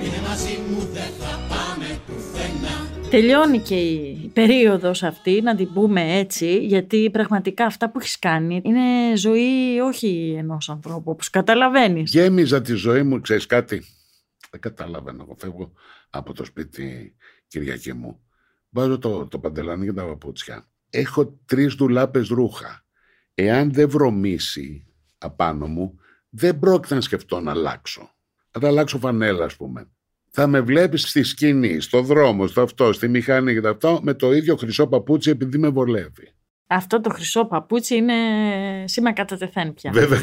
μείνε μαζί μου, δεν θα πάμε πουθενά. Τελειώνει και η περίοδος αυτή, να την πούμε έτσι, γιατί πραγματικά αυτά που έχεις κάνει είναι ζωή όχι ενός ανθρώπου, όπως καταλαβαίνεις. Γέμιζα τη ζωή μου, ξέρεις κάτι, δεν καταλαβαίνω, εγώ φεύγω από το σπίτι Κυριακή μου, βάζω το παντελάνι και τα παπούτσια, έχω 3 ντουλάπες ρούχα, εάν δεν βρωμήσει απάνω μου, δεν πρόκειται να σκεφτώ να αλλάξω, αν θα αλλάξω φανέλα ας πούμε. Θα με βλέπεις στη σκηνή, στο δρόμο, στο αυτό, στη μηχανή και αυτό, με το ίδιο χρυσό παπούτσι επειδή με βολεύει. Αυτό το χρυσό παπούτσι είναι σήμα κατά τεθέν πια. Βέβαια.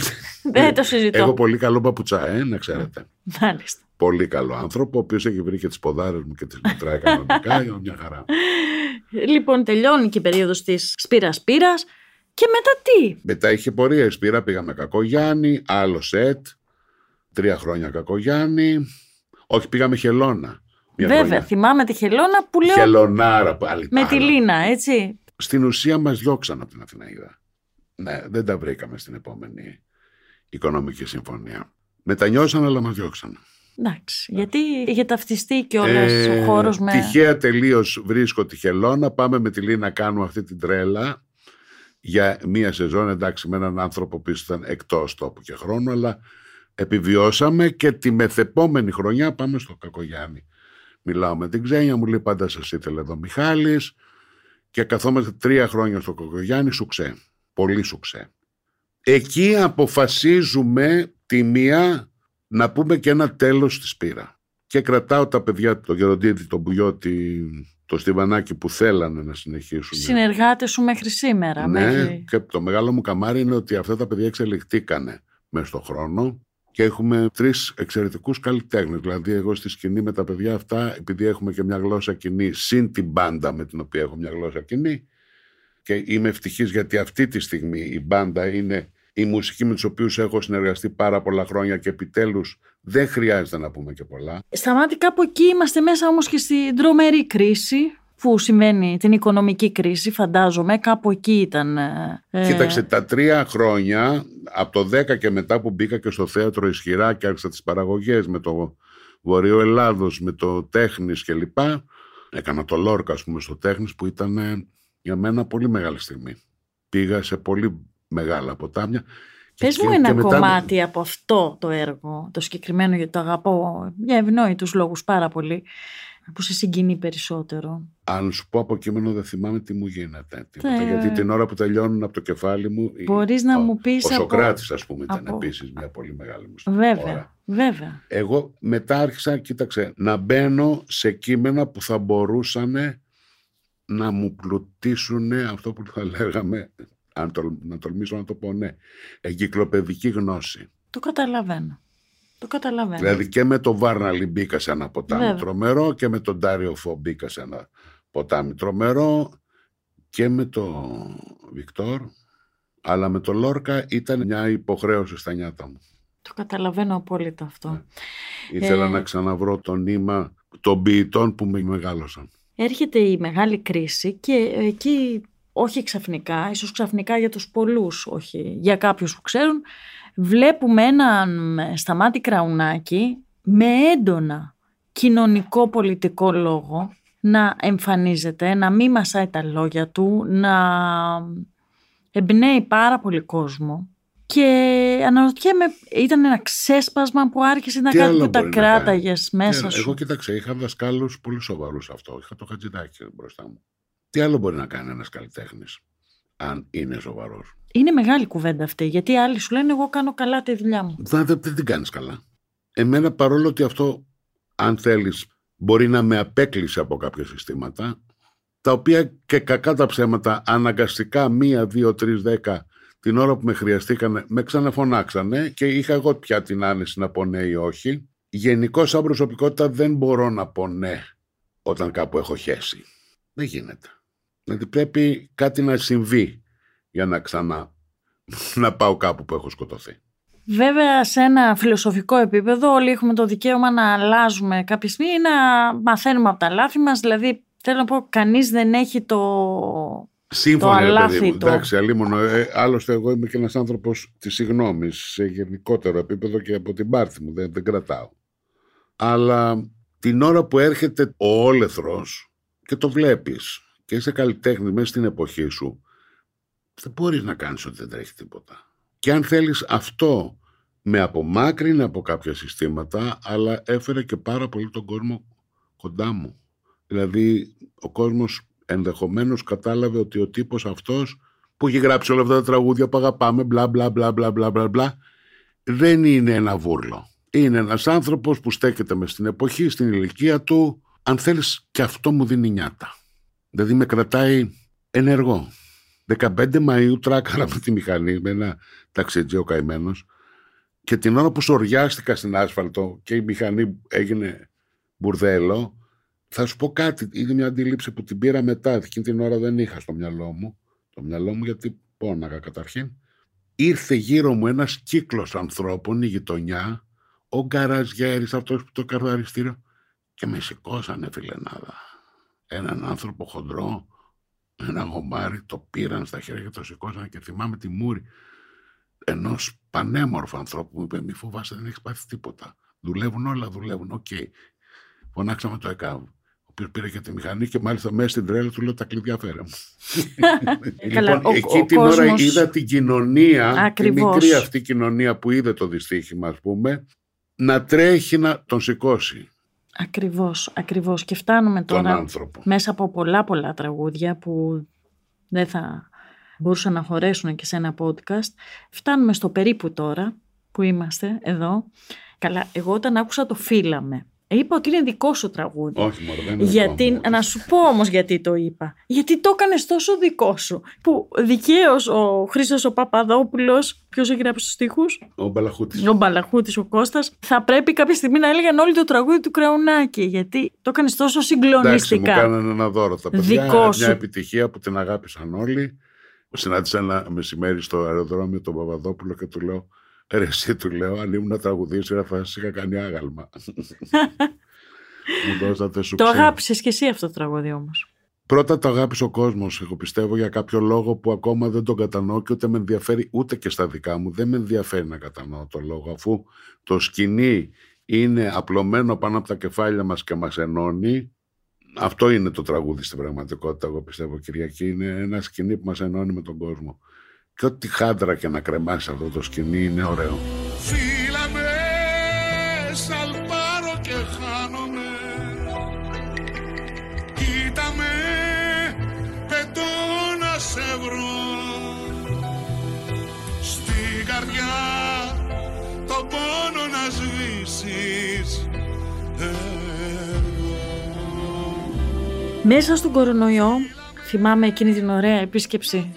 Δεν το συζητώ. Έχω πολύ καλό παπουτσά, να ξέρετε. Μάλιστα. Πολύ καλό άνθρωπο, ο οποίος έχει βρει και τις ποδάρες μου και τις μετράει κανονικά, μια χαρά. Λοιπόν, τελειώνει και η περίοδος της Σπύρας. Και μετά τι? Μετά είχε πορεία η Σπύρα, πήγαμε Κακογιάννη, άλλο σετ. 3 χρόνια Κακογιάννη. Όχι, πήγαμε Χελώνα. Βέβαια, χρονιά. Θυμάμαι τη Χελώνα που λέω. Χελωνάρα πάλι. Με τη Λίνα, έτσι. Στην ουσία μας διώξαν από την Αθηναΐδα. Ναι, δεν τα βρήκαμε στην επόμενη οικονομική συμφωνία. Μετανιώσαν, αλλά μας διώξαν. Εντάξει, γιατί είχε ταυτιστεί και όλες ο χώρος με. Τυχαία τελείως βρίσκω τη Χελώνα. Πάμε με τη Λίνα, κάνουμε αυτή την τρέλα για μία σεζόν. Εντάξει, με έναν άνθρωπο που ήταν εκτός τόπου και χρόνου, αλλά. Επιβιώσαμε και τη μεθεπόμενη χρονιά πάμε στο Κακογιάννη. Μιλάω με την Ξένια, μου λέει πάντα σας ήθελε εδώ Μιχάλης και καθόμαστε 3 χρόνια στο Κακογιάννη, σουξέ, πολύ σουξέ. Εκεί αποφασίζουμε τη μία να πούμε και ένα τέλος στη Σπύρα. Και κρατάω τα παιδιά, τον Γεροντίδη, τον Μπουγιώτη, το Στιβανάκι που θέλανε να συνεχίσουν. Συνεργάτες σου μέχρι σήμερα. Ναι, μέχρι... και το μεγάλο μου καμάρι είναι ότι αυτά τα παιδιά εξελιχτήκανε μέσα στον χρόνο. Και έχουμε 3 εξαιρετικούς καλλιτέχνες. Δηλαδή, εγώ στη σκηνή με τα παιδιά αυτά, επειδή έχουμε και μια γλώσσα κοινή, συν την μπάντα με την οποία έχω μια γλώσσα κοινή, και είμαι ευτυχής γιατί αυτή τη στιγμή η μπάντα είναι η μουσική με τους οποίους έχω συνεργαστεί πάρα πολλά χρόνια και επιτέλους δεν χρειάζεται να πούμε και πολλά. Σταμάτη, κάπου εκεί είμαστε μέσα όμως και στην τρομερή κρίση. που σημαίνει την οικονομική κρίση, φαντάζομαι, κάπου εκεί ήταν. Κοίταξε, τα 3 χρόνια, από το 10 και μετά που μπήκα και στο θέατρο ισχυρά και άρχισα τις παραγωγές με το Βόρειο Ελλάδος, με το Τέχνης κλπ. Έκανα το Λόρκα, ας πούμε, στο Τέχνης, που ήταν για μένα πολύ μεγάλη στιγμή. Πήγα σε πολύ μεγάλα ποτάμια. Πες μου ένα κομμάτι από αυτό το έργο, το συγκεκριμένο, γιατί το αγαπώ για ευνόητους λόγους πάρα πολύ, που σε συγκινεί περισσότερο. Αν σου πω από κείμενο, δεν θυμάμαι τι μου γίνεται. Γιατί την ώρα που τελειώνουν από το κεφάλι μου. Μπορείς να μου πεις. Ο Σοκράτης, ας πούμε, ήταν επίσης μια πολύ μεγάλη μου στιγμή. Βέβαια. Εγώ μετά άρχισα, κοίταξε, να μπαίνω σε κείμενα που θα μπορούσαν να μου πλουτίσουν αυτό που θα λέγαμε. Να τολμήσω να το πω, ναι. Εγκυκλοπαιδική γνώση. Το καταλαβαίνω. Δηλαδή και με τον Βάρναλι μπήκα σε ένα ποτάμι τρομερό, και με τον Ντάριο Φο μπήκα σε ένα ποτάμι τρομερό, και με τον Βικτόρ, αλλά με τον Λόρκα ήταν μια υποχρέωση στα νιάτα μου. Το καταλαβαίνω απόλυτα αυτό. Ήθελα να ξαναβρω το νήμα των ποιητών που με μεγάλωσαν. Έρχεται η μεγάλη κρίση και εκεί... Όχι ξαφνικά, ίσως ξαφνικά για τους πολλούς, όχι για κάποιους που ξέρουν. Βλέπουμε έναν Σταμάτη Κραουνάκη με έντονα κοινωνικό-πολιτικό λόγο να εμφανίζεται, να μη μασάει τα λόγια του, να εμπνέει πάρα πολύ κόσμο. Και αναρωτιέμαι, ήταν ένα ξέσπασμα που άρχισε να κάνει που τα κράταγες μέσα σου. Εγώ κοίταξε, είχα δασκάλους πολύ σοβαρούς αυτό. Είχα το Χατζιδάκι μπροστά μου. Τι άλλο μπορεί να κάνει ένας καλλιτέχνης, αν είναι σοβαρός? Είναι μεγάλη κουβέντα αυτή, γιατί άλλοι σου λένε εγώ κάνω καλά τη δουλειά μου. Δεν την κάνεις καλά. Εμένα, παρόλο ότι αυτό, αν θέλεις, μπορεί να με απέκλεισε από κάποια συστήματα, τα οποία και κακά τα ψέματα αναγκαστικά 1, 2, 3, 10 την ώρα που με χρειαστήκανε, με ξαναφωνάξανε και είχα εγώ πια την άνεση να πω ναι ή όχι. Γενικώς, σαν προσωπικότητα, δεν μπορώ να πω ναι όταν κάπου έχω χέσει. Δεν γίνεται. Δηλαδή πρέπει κάτι να συμβεί για να ξανά να πάω κάπου που έχω σκοτωθεί. Βέβαια, σε ένα φιλοσοφικό επίπεδο όλοι έχουμε το δικαίωμα να αλλάζουμε κάποια στιγμή ή να μαθαίνουμε από τα λάθη μας. Δηλαδή θέλω να πω, κανείς δεν έχει το αλάθητο. Εντάξει, αλλήμωνο. Άλλωστε εγώ είμαι και ένας άνθρωπος της συγγνώμης σε γενικότερο επίπεδο και από την πάρθη μου. Δεν κρατάω. Αλλά την ώρα που έρχεται ο όλεθρος και το βλέπεις και είσαι καλλιτέχνης μέσα στην εποχή σου, δεν μπορείς να κάνεις ότι δεν τρέχει τίποτα. Και αν θέλεις, αυτό με απομάκρυνε από κάποια συστήματα, αλλά έφερε και πάρα πολύ τον κόσμο κοντά μου. Δηλαδή ο κόσμος ενδεχομένως κατάλαβε ότι ο τύπος αυτός που έχει γράψει όλα αυτά τα τραγούδια που αγαπάμε, μπλα μπλα μπλα μπλα μπλα μπλα, δεν είναι ένα βούρλο. Είναι ένας άνθρωπος που στέκεται μες στην εποχή, στην ηλικία του. Αν θέλεις, και αυτό μου δίνει νιάτα. Δηλαδή με κρατάει ενεργό. 15 Μαΐου τράκαρα με τη μηχανή, με ένα ταξιτζέ ο καημένος, και την ώρα που σωριάστηκα στην άσφαλτο και η μηχανή έγινε μπουρδέλο, θα σου πω κάτι, είναι μια αντίληψη που την πήρα μετά, εκείνη την ώρα δεν είχα στο μυαλό μου. Το μυαλό μου, γιατί πόναγα καταρχήν. Ήρθε γύρω μου ένας κύκλος ανθρώπων, η γειτονιά, ο γκαραζιέρης, αυτός που το καθαριστήριο. Και με σηκώσανε, φιλενάδα. Έναν άνθρωπο χοντρό, ένα γομάρι, το πήραν στα χέρια, το σηκώσανε, και θυμάμαι τη μούρη ενός πανέμορφου ανθρώπου που είπε: μη φοβάσαι, δεν έχεις πάθει τίποτα. Δουλεύουν όλα, δουλεύουν. Οκ. Φωνάξαμε το ΕΚΑΒ, ο οποίος πήρε και τη μηχανή, και μάλιστα μέσα στην τρέλα του λέω: τα κλειδιά φέρε μου. Λοιπόν, εκεί την ώρα είδα την κοινωνία, τη μικρή αυτή κοινωνία που είδε το δυστύχημα, ας πούμε, να τρέχει να τον σηκώσει. Ακριβώς. Και φτάνουμε τώρα μέσα από πολλά τραγούδια που δεν θα μπορούσαν να χωρέσουν και σε ένα podcast. Φτάνουμε στο περίπου τώρα που είμαστε εδώ. Καλά, εγώ όταν άκουσα το «Φύλαμε», είπα ότι είναι δικό σου τραγούδι. Όχι, μωρέ, δεν είναι γιατί, δικό μου. Να σου πω όμως γιατί το είπα. Γιατί το έκανες τόσο δικό σου. Που δικαίως ο Χρήστος ο Παπαδόπουλος, ποιος έχει γράψει τους στίχους? Ο Μπαλαχούτης, ο Κώστας. Θα πρέπει κάποια στιγμή να έλεγαν όλοι το τραγούδι του Κραουνάκη. Γιατί το έκανες τόσο συγκλονιστικά. Εντάξει, μου κάνανε ένα δώρο τα παιδιά. Μια επιτυχία που την αγάπησαν όλοι. Συνάντησα ένα μεσημέρι στο αεροδρόμιο τον Παπαδόπουλο και του λέω: ρε εσύ, του λέω, αν ήμουν να τραγουδήσω θα σας είχα κάνει άγαλμα. Το αγάπησες και εσύ αυτό το τραγούδι όμως? Πρώτα το αγάπησε ο κόσμος, εγώ πιστεύω, για κάποιο λόγο που ακόμα δεν τον κατανοώ και ούτε με ενδιαφέρει, ούτε και στα δικά μου. Δεν με ενδιαφέρει να κατανοώ το λόγο, αφού το σκηνή είναι απλωμένο πάνω από τα κεφάλια μας και μας ενώνει. Αυτό είναι το τραγούδι στην πραγματικότητα, εγώ πιστεύω, Κυριακή. Είναι ένα σκηνή που μας ενώνει με τον κόσμο. Και ό,τι χάντρα και να κρεμάσει αυτό το σκηνή είναι ωραίο. Φίλαμε, σαλπάρω και χάνομαι. Κοίτα με, πετώ να σε βρω. Στην καρδιά το πόνο να σβήσεις. Μέσα στον κορονοϊό, θυμάμαι εκείνη την ωραία επίσκεψη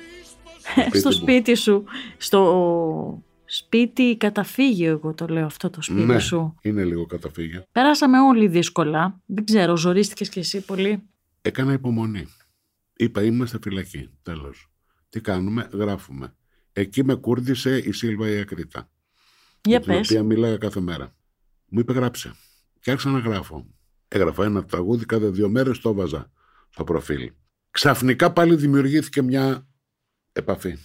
στο σπίτι σου, στο σπίτι καταφύγιο, εγώ το λέω αυτό το σπίτι, ναι, σου. Είναι λίγο καταφύγιο. Περάσαμε όλοι δύσκολα, δεν ξέρω, ζορίστηκες κι εσύ πολύ. Έκανα υπομονή. Είπα, είμαστε φυλακή, τέλος. Τι κάνουμε, γράφουμε. Εκεί με κούρδισε η Σίλβα η Ακρίτα. Για πες. Με την οποία μίλαγα κάθε μέρα. Μου είπε, γράψε. Και άρχισα να γράφω. Έγραφα ένα τραγούδι, κάθε 2 μέρες το βάζα στο προφίλ. Ξαφνικά πάλι δημιουργήθηκε μια επαφή.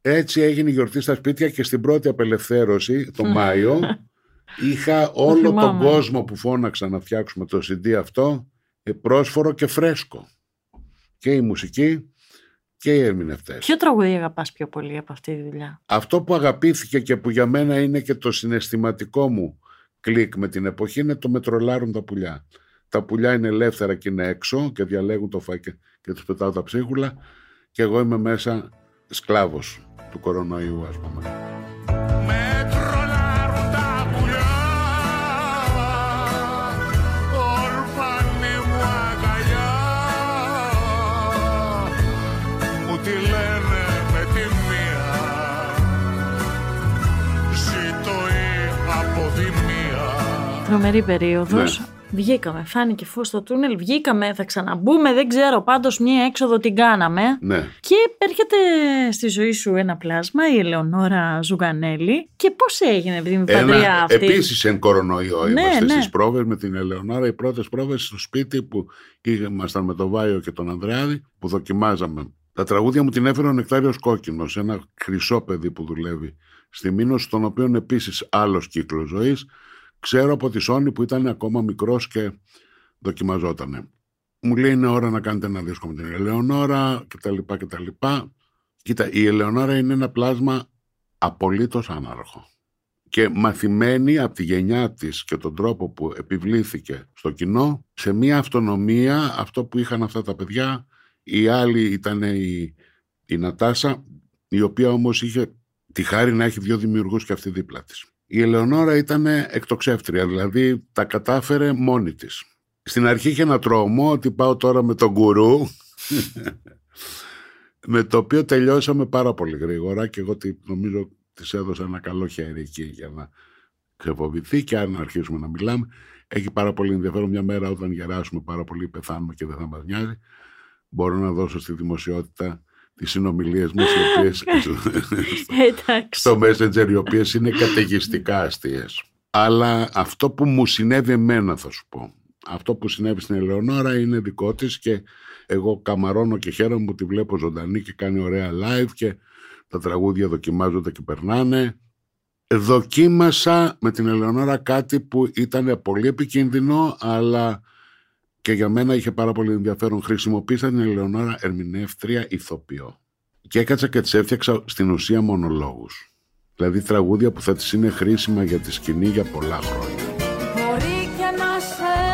Έτσι έγινε η γιορτή στα σπίτια και στην πρώτη απελευθέρωση, το Μάιο, είχα όλο τον κόσμο που φώναξα να φτιάξουμε το CD αυτό, πρόσφορο και φρέσκο. Και η μουσική και οι ερμηνευτές. Ποιο τραγούδι αγαπάς πιο πολύ από αυτή τη δουλειά? Αυτό που αγαπήθηκε και που για μένα είναι και το συναισθηματικό μου κλικ με την εποχή είναι το «Μετρολάρουν τα πουλιά». Τα πουλιά είναι ελεύθερα και είναι έξω και διαλέγουν το φάκελο και τους πετάω τα ψίχουλα και εγώ είμαι μέσα σκλάβος του κορονοϊού, ας πούμε. Μετρολάρουν τα πουλιά, ορφανή μου αγκαλιά, μου τη λένε με τη μία, ζητώ η αποδημία. Τρομερή περίοδος. Ναι. Βγήκαμε, φάνηκε φως στο τούνελ, βγήκαμε, θα ξαναμπούμε, δεν ξέρω, πάντως μια έξοδο την κάναμε. Ναι. Και έρχεται στη ζωή σου ένα πλάσμα, η Ελεονόρα Ζουγανέλη. Και πώς έγινε η παντριά αυτή? Επίσης εν κορονοϊό, ναι, είμαστε, ναι, στις πρόβες με την Ελεονόρα, οι πρώτες πρόβες στο σπίτι που ήμασταν με τον Βάιο και τον Ανδρεάδη, που δοκιμάζαμε. Τα τραγούδια μου την έφερε ο Νεκτάριος Κόκκινος, ένα χρυσό παιδί που δουλεύει στη Μήνος, στον οποίο επίσης άλλος κύκλος ζωής. Ξέρω από τη Σόνη που ήταν ακόμα μικρός και δοκιμαζότανε. Μου λέει, είναι ώρα να κάνετε ένα δίσκο με την Ελεονόρα κτλ. Κοίτα, η Ελεονόρα είναι ένα πλάσμα απολύτως άναρχο. Και μαθημένη από τη γενιά της και τον τρόπο που επιβλήθηκε στο κοινό, σε μια αυτονομία, αυτό που είχαν αυτά τα παιδιά. Η άλλη ήταν η Νατάσα, η οποία όμως είχε τη χάρη να έχει 2 δημιουργούς και αυτή δίπλα της. Η Ελεονόρα ήταν εκτοξεύτρια, δηλαδή τα κατάφερε μόνη της. Στην αρχή είχε ένα τρόμο ότι πάω τώρα με τον γκουρού, με το οποίο τελειώσαμε πάρα πολύ γρήγορα και εγώ νομίζω της έδωσα ένα καλό χέρι εκεί για να ξεφοβηθεί και αν αρχίσουμε να μιλάμε. Έχει πάρα πολύ ενδιαφέρον, μια μέρα όταν γεράσουμε πάρα πολύ, πεθάνουμε και δεν θα μας νοιάζει, μπορώ να δώσω στη δημοσιότητα τις συνομιλίες μου στο Messenger, οι οποίες είναι καταιγιστικά αστείες. Αλλά αυτό που μου συνέβη εμένα, θα σου πω, αυτό που συνέβη στην Ελεονόρα είναι δικό της και εγώ καμαρώνω και χαίρομαι που τη βλέπω ζωντανή και κάνει ωραία live και τα τραγούδια δοκιμάζονται και περνάνε. Δοκίμασα με την Ελεονόρα κάτι που ήταν πολύ επικίνδυνο, αλλά και για μένα είχε πάρα πολύ ενδιαφέρον. Χρησιμοποίησα την Ελεονόρα ερμηνεύτρια ηθοποιό. Και έκατσα και της έφτιαξα στην ουσία μονολόγους. Δηλαδή τραγούδια που θα της είναι χρήσιμα για τη σκηνή για πολλά χρόνια. Μπορεί και ένας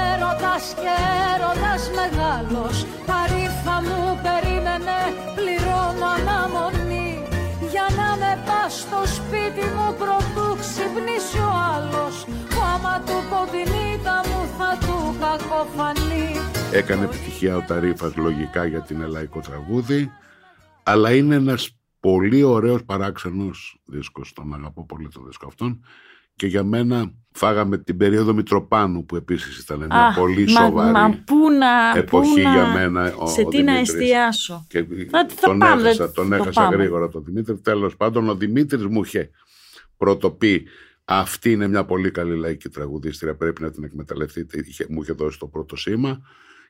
έρωτας και έρωτας μεγάλος, τα ρήφα μου περίμενε, πληρώνω αναμονή. Για να με πας στο σπίτι μου προτού ξυπνήσει ο άλλος, άμα του κοντινίτα μου θα του. Έκανε επιτυχία ο Ταρίφας, λογικά, για την ελαϊκό τραγούδι, αλλά είναι ένας πολύ ωραίος παράξενος δίσκος, τον αγαπώ πολύ το δίσκο αυτόν και για μένα φάγαμε την περίοδο Μητροπάνου που επίσης ήταν μια πολύ σοβαρή εποχή για μένα. Σε τι να εστιάσω? Τον έχασα γρήγορα τον Δημήτρη. Τέλος πάντων, ο Δημήτρης μου είχε πρωτοπεί, αυτή είναι μια πολύ καλή λαϊκή τραγουδίστρια, πρέπει να την εκμεταλλευτείτε. Μου είχε δώσει το πρώτο σήμα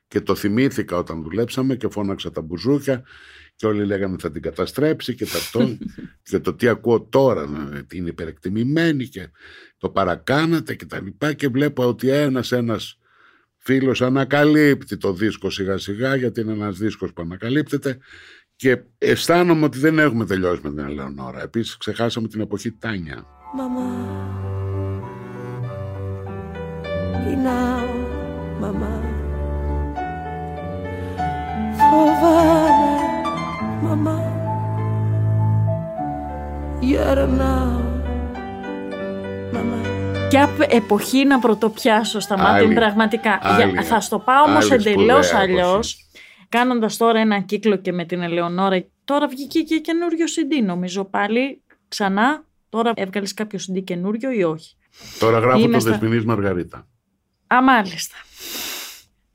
Και το θυμήθηκα όταν δουλέψαμε και φώναξα τα μπουζούκια και όλοι λέγανε θα την καταστρέψει και αυτό. Και το τι ακούω τώρα, είναι υπερεκτιμημένη και το παρακάνατε και τα λοιπά. Και βλέπω ότι ένας φίλος ανακαλύπτει το δίσκο σιγά σιγά, γιατί είναι ένας δίσκος που ανακαλύπτεται. Και αισθάνομαι ότι δεν έχουμε τελειώσει με την Ελεονόρα. Επίσης ξεχάσαμε την εποχή Τάνια. Μαμά, γυρνάω, μαμά, φοβάμαι, μαμά, γυρνάω, μαμά. Ποια εποχή να πρωτοπιάσω στα μάτια πραγματικά. Θα στο πάω όμως εντελώς αλλιώς. Κάνοντας τώρα ένα κύκλο και με την Ελεονόρα, τώρα βγήκε και καινούριο CD, νομίζω πάλι ξανά. Τώρα έβγαλες κάποιο CD καινούριο ή όχι? Τώρα γράφω το Δεσποινής Μαργαρίτα. Α, μάλιστα.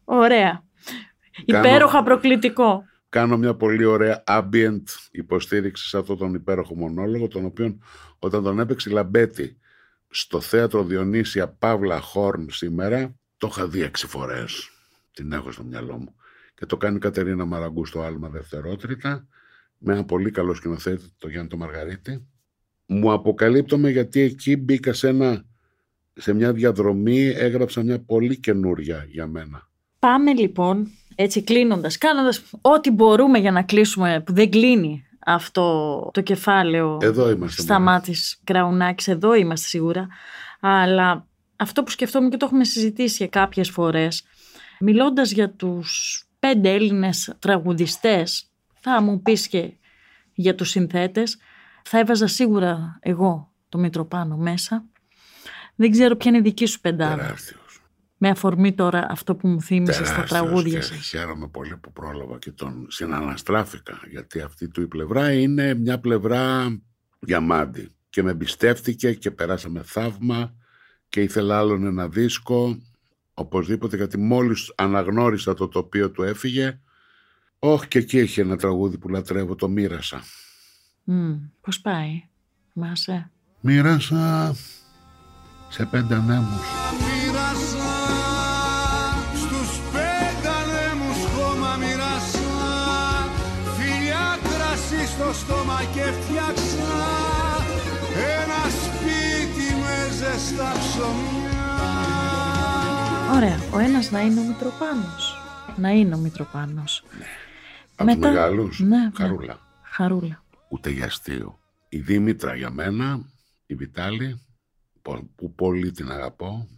Ωραία. Υπέροχα προκλητικό. Κάνω μια πολύ ωραία ambient υποστήριξη σε αυτόν τον υπέροχο μονόλογο, τον οποίο όταν τον έπαιξε Λαμπέτη στο θέατρο Διονύσια Παύλα Χόρν σήμερα, το είχα δει 6 φορές. Την έχω στο μυαλό μου. Και το κάνει η Κατερίνα Μαραγκού στο Άλμα Δευτερότριτα, με ένα πολύ καλό σκηνοθέτη, τον Γιάννη το Μαργαρίτη. Μου αποκαλύπτομαι, γιατί εκεί μπήκα σε μια διαδρομή, έγραψα μια πολύ καινούρια για μένα. Πάμε λοιπόν, έτσι κλείνοντας, κάνοντας ό,τι μπορούμε για να κλείσουμε, που δεν κλείνει αυτό το κεφάλαιο. Εδώ είμαστε. Σταμάτης Κραουνάκης, εδώ είμαστε σίγουρα. Αλλά αυτό που σκεφτόμουν και το έχουμε συζητήσει κάποιες φορές, μιλώντας για τους 5 Έλληνες τραγουδιστές, θα μου πεις και για τους συνθέτες, θα έβαζα σίγουρα εγώ το Μητροπάνο μέσα. Δεν ξέρω ποια είναι η δική σου πεντάδα. Τεράστιος. Με αφορμή τώρα αυτό που μου θύμισες στα τραγούδια σας. Χαίρομαι πολύ που πρόλαβα και τον συναναστράφηκα, γιατί αυτή του η πλευρά είναι μια πλευρά διαμάντη. Και με εμπιστεύτηκε και περάσαμε θαύμα και ήθελα άλλον ένα δίσκο. Οπωσδήποτε, γιατί μόλις αναγνώρισα το τοπίο του έφυγε. Όχι, και εκεί έχει ένα τραγούδι που λατρεύω, το μοίρασα. Πώς πάει, θυμάσαι? Μοίρασα σε 5 ανέμους. Μοίρασα στους 5 ανέμους χώμα, μοίρασα φιλιά κρασί στο στόμα και φτιάξα ένα σπίτι με ζεστά ψωμιά. Ωραία, ο ένας να είναι ο Μητροπάνος. Να είναι ο Μητροπάνος. Ναι. Από τους μεγάλους, ναι, χαρούλα. Ναι. Χαρούλα. Ούτε για αστείο. Η Δήμητρα για μένα, η Βιτάλη, που πολύ την αγαπώ.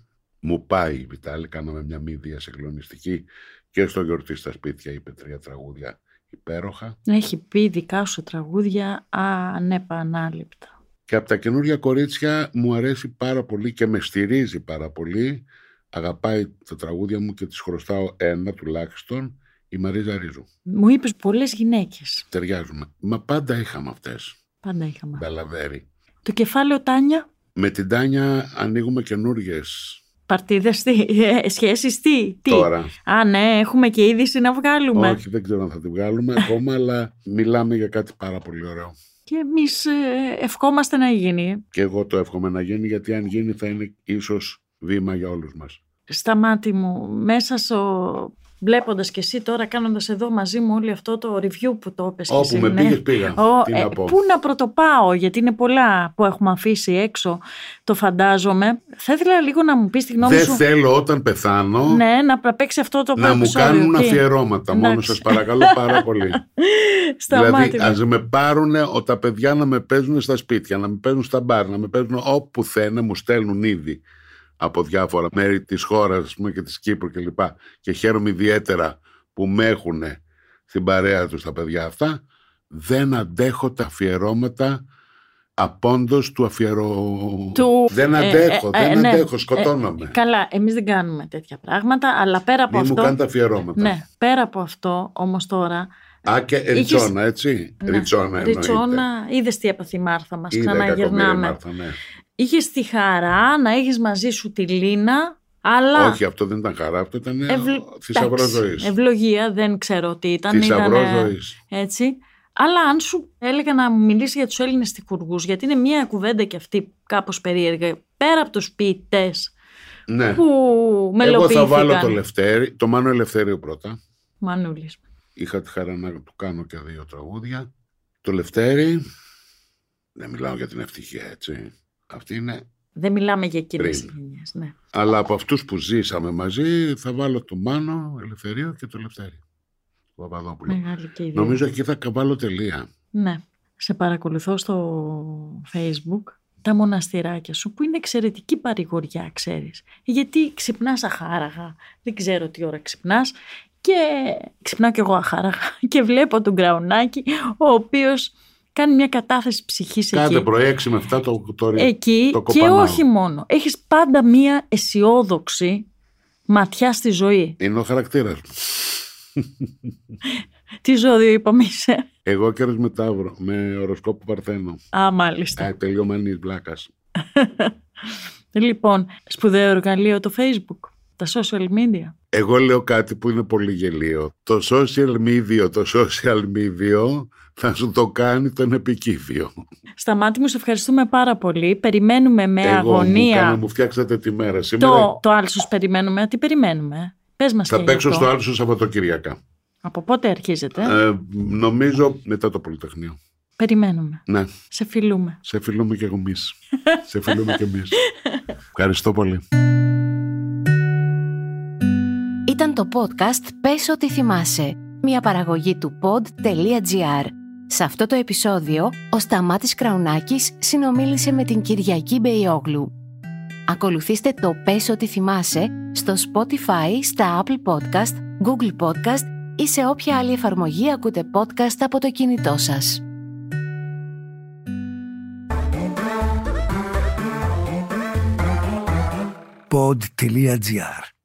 Μου πάει η Βιτάλη, κάναμε μια μύδια συγκλονιστική και στο γιορτή στα σπίτια είπε 3 τραγούδια υπέροχα. Έχει πει δικά σου τραγούδια ανεπανάληπτα. Και από τα καινούργια κορίτσια μου αρέσει πάρα πολύ και με στηρίζει πάρα πολύ. Αγαπάει τα τραγούδια μου και της χρωστάω ένα τουλάχιστον, η Μαρίζα Ρίζου. Μου είπες πολλές γυναίκες. Ταιριάζουμε. Μα πάντα είχαμε αυτές. Πάντα είχαμε. Μπαλαβέρι. Το κεφάλαιο Τάνια. Με την Τάνια ανοίγουμε καινούργιες παρτίδες, σχέσεις, τι. Τώρα. Α, ναι, έχουμε και είδηση να βγάλουμε. Όχι, δεν ξέρω αν θα τη βγάλουμε ακόμα, αλλά μιλάμε για κάτι πάρα πολύ ωραίο. Και εμείς ευχόμαστε να γίνει. Και εγώ το εύχομαι να γίνει, γιατί αν γίνει θα είναι ίσως βήμα για όλους μας. Σταμάτη μου, μέσα στο βλέποντας και εσύ τώρα, κάνοντας εδώ μαζί μου όλο αυτό το review που το έπες. Όπου με πήγες πήγα. Πού να πρωτοπάω, γιατί είναι πολλά που έχουμε αφήσει έξω, το φαντάζομαι. Θα ήθελα λίγο να μου πεις τη γνώμη σου. Δεν θέλω όταν πεθάνω, ναι, να παίξει αυτό το πράγμα. Να μου κάνουν αφιερώματα. Εντάξει. Μόνο σας παρακαλώ πάρα πολύ. Δηλαδή ας με πάρουνε τα παιδιά να με παίζουν στα σπίτια, να με παίζουν στα μπάρ, να με παίζουν όπου θένε, μου στέλνουν ήδη από διάφορα μέρη της χώρας, ας πούμε, και της Κύπρου και λοιπά, και χαίρομαι ιδιαίτερα που με έχουν στην παρέα τους τα παιδιά αυτά. Δεν αντέχω τα αφιερώματα απόντος του Δεν αντέχω, σκοτώνομαι. Καλά, εμείς δεν κάνουμε τέτοια πράγματα, αλλά πέρα από αυτό... Μη μου κάνετε αφιερώματα. Ναι, πέρα από αυτό όμως τώρα... Α, και Ριτσόνα, έτσι. Ναι, Ριτσόνα, είδες τι έπαθε η Μάρθα μας, ξαναγυρνάμε. Είχες τη χαρά να έχεις μαζί σου τη Λίνα, αλλά... Όχι, αυτό δεν ήταν χαρά, αυτό ήταν θησαυρό ζωής. Ευλογία, δεν ξέρω τι ήταν. Θησαυρό ζωής. Έτσι. Αλλά αν σου έλεγα να μου μιλήσει για τους Έλληνες τυχουργούς, γιατί είναι μια κουβέντα και αυτή κάπως περίεργα, πέρα από τους ποιητές ναι, που μελοποιήθηκαν. Εγώ θα βάλω το Λευτέρι, το Μάνο Ελευθερίου πρώτα. Μανούλης. Είχα τη χαρά να του κάνω και δύο τραγούδια. Το Λευτέρι, δεν μιλάω για την ευτυχία, έτσι. Αυτή είναι... Δεν μιλάμε για εκείνες τις γενιές, ναι. Αλλά από αυτούς που ζήσαμε μαζί θα βάλω το Μάνο Ελευθερίου και το Λευτέρι. Το Παπαδόπουλο. Μεγάλη και ιδέα. Νομίζω εκεί θα βάλω τελεία. Ναι. Σε παρακολουθώ στο Facebook τα μοναστηράκια σου που είναι εξαιρετική παρηγοριά, ξέρεις. Γιατί ξυπνάς αχάραγα, δεν ξέρω τι ώρα ξυπνάς και ξυπνάω κι εγώ αχάραγα και βλέπω τον Κραουνάκη ο οποίος κάνει μια κατάθεση ψυχής εκεί. Κάθε πρωί 6 με 7 το εκεί το και όχι μόνο. Έχεις πάντα μια αισιόδοξη ματιά στη ζωή. Είναι ο χαρακτήρας μου. Τι ζώδιο είπαμε είσαι? Εγώ καιρός με Ταύρο, με οροσκόπο Παρθένο. Α, μάλιστα. Τελειωμένης βλάκας. Λοιπόν, σπουδαίο εργαλείο το Facebook, τα social media. Εγώ λέω κάτι που είναι πολύ γελίο. Το social media θα σου το κάνει τον επικήβιο. Σταμάτη μου, σε ευχαριστούμε πάρα πολύ. Περιμένουμε με αγωνία. Μου φτιάξατε τη μέρα σήμερα. Το Άλσος περιμένουμε. Τι περιμένουμε? Πες μας. Θα παίξω στο Άλσος Σαββατοκυριακά. Από πότε αρχίζετε? Νομίζω μετά το Πολυτεχνείο. Περιμένουμε. Ναι. Σε φιλούμε. Σε φιλούμε και εμείς. Σε φιλούμε και εμείς. Ευχαριστώ πολύ. Ήταν το podcast «Πες ό,τι θυμάσαι», μια παραγωγή του pod.gr. Σε αυτό το επεισόδιο, ο Σταμάτης Κραουνάκης συνομίλησε με την Κυριακή Μπεϊόγλου. Ακολουθήστε το «Πες ό,τι θυμάσαι» στο Spotify, στα Apple Podcast, Google Podcast ή σε όποια άλλη εφαρμογή ακούτε podcast από το κινητό σας. Pod.gr.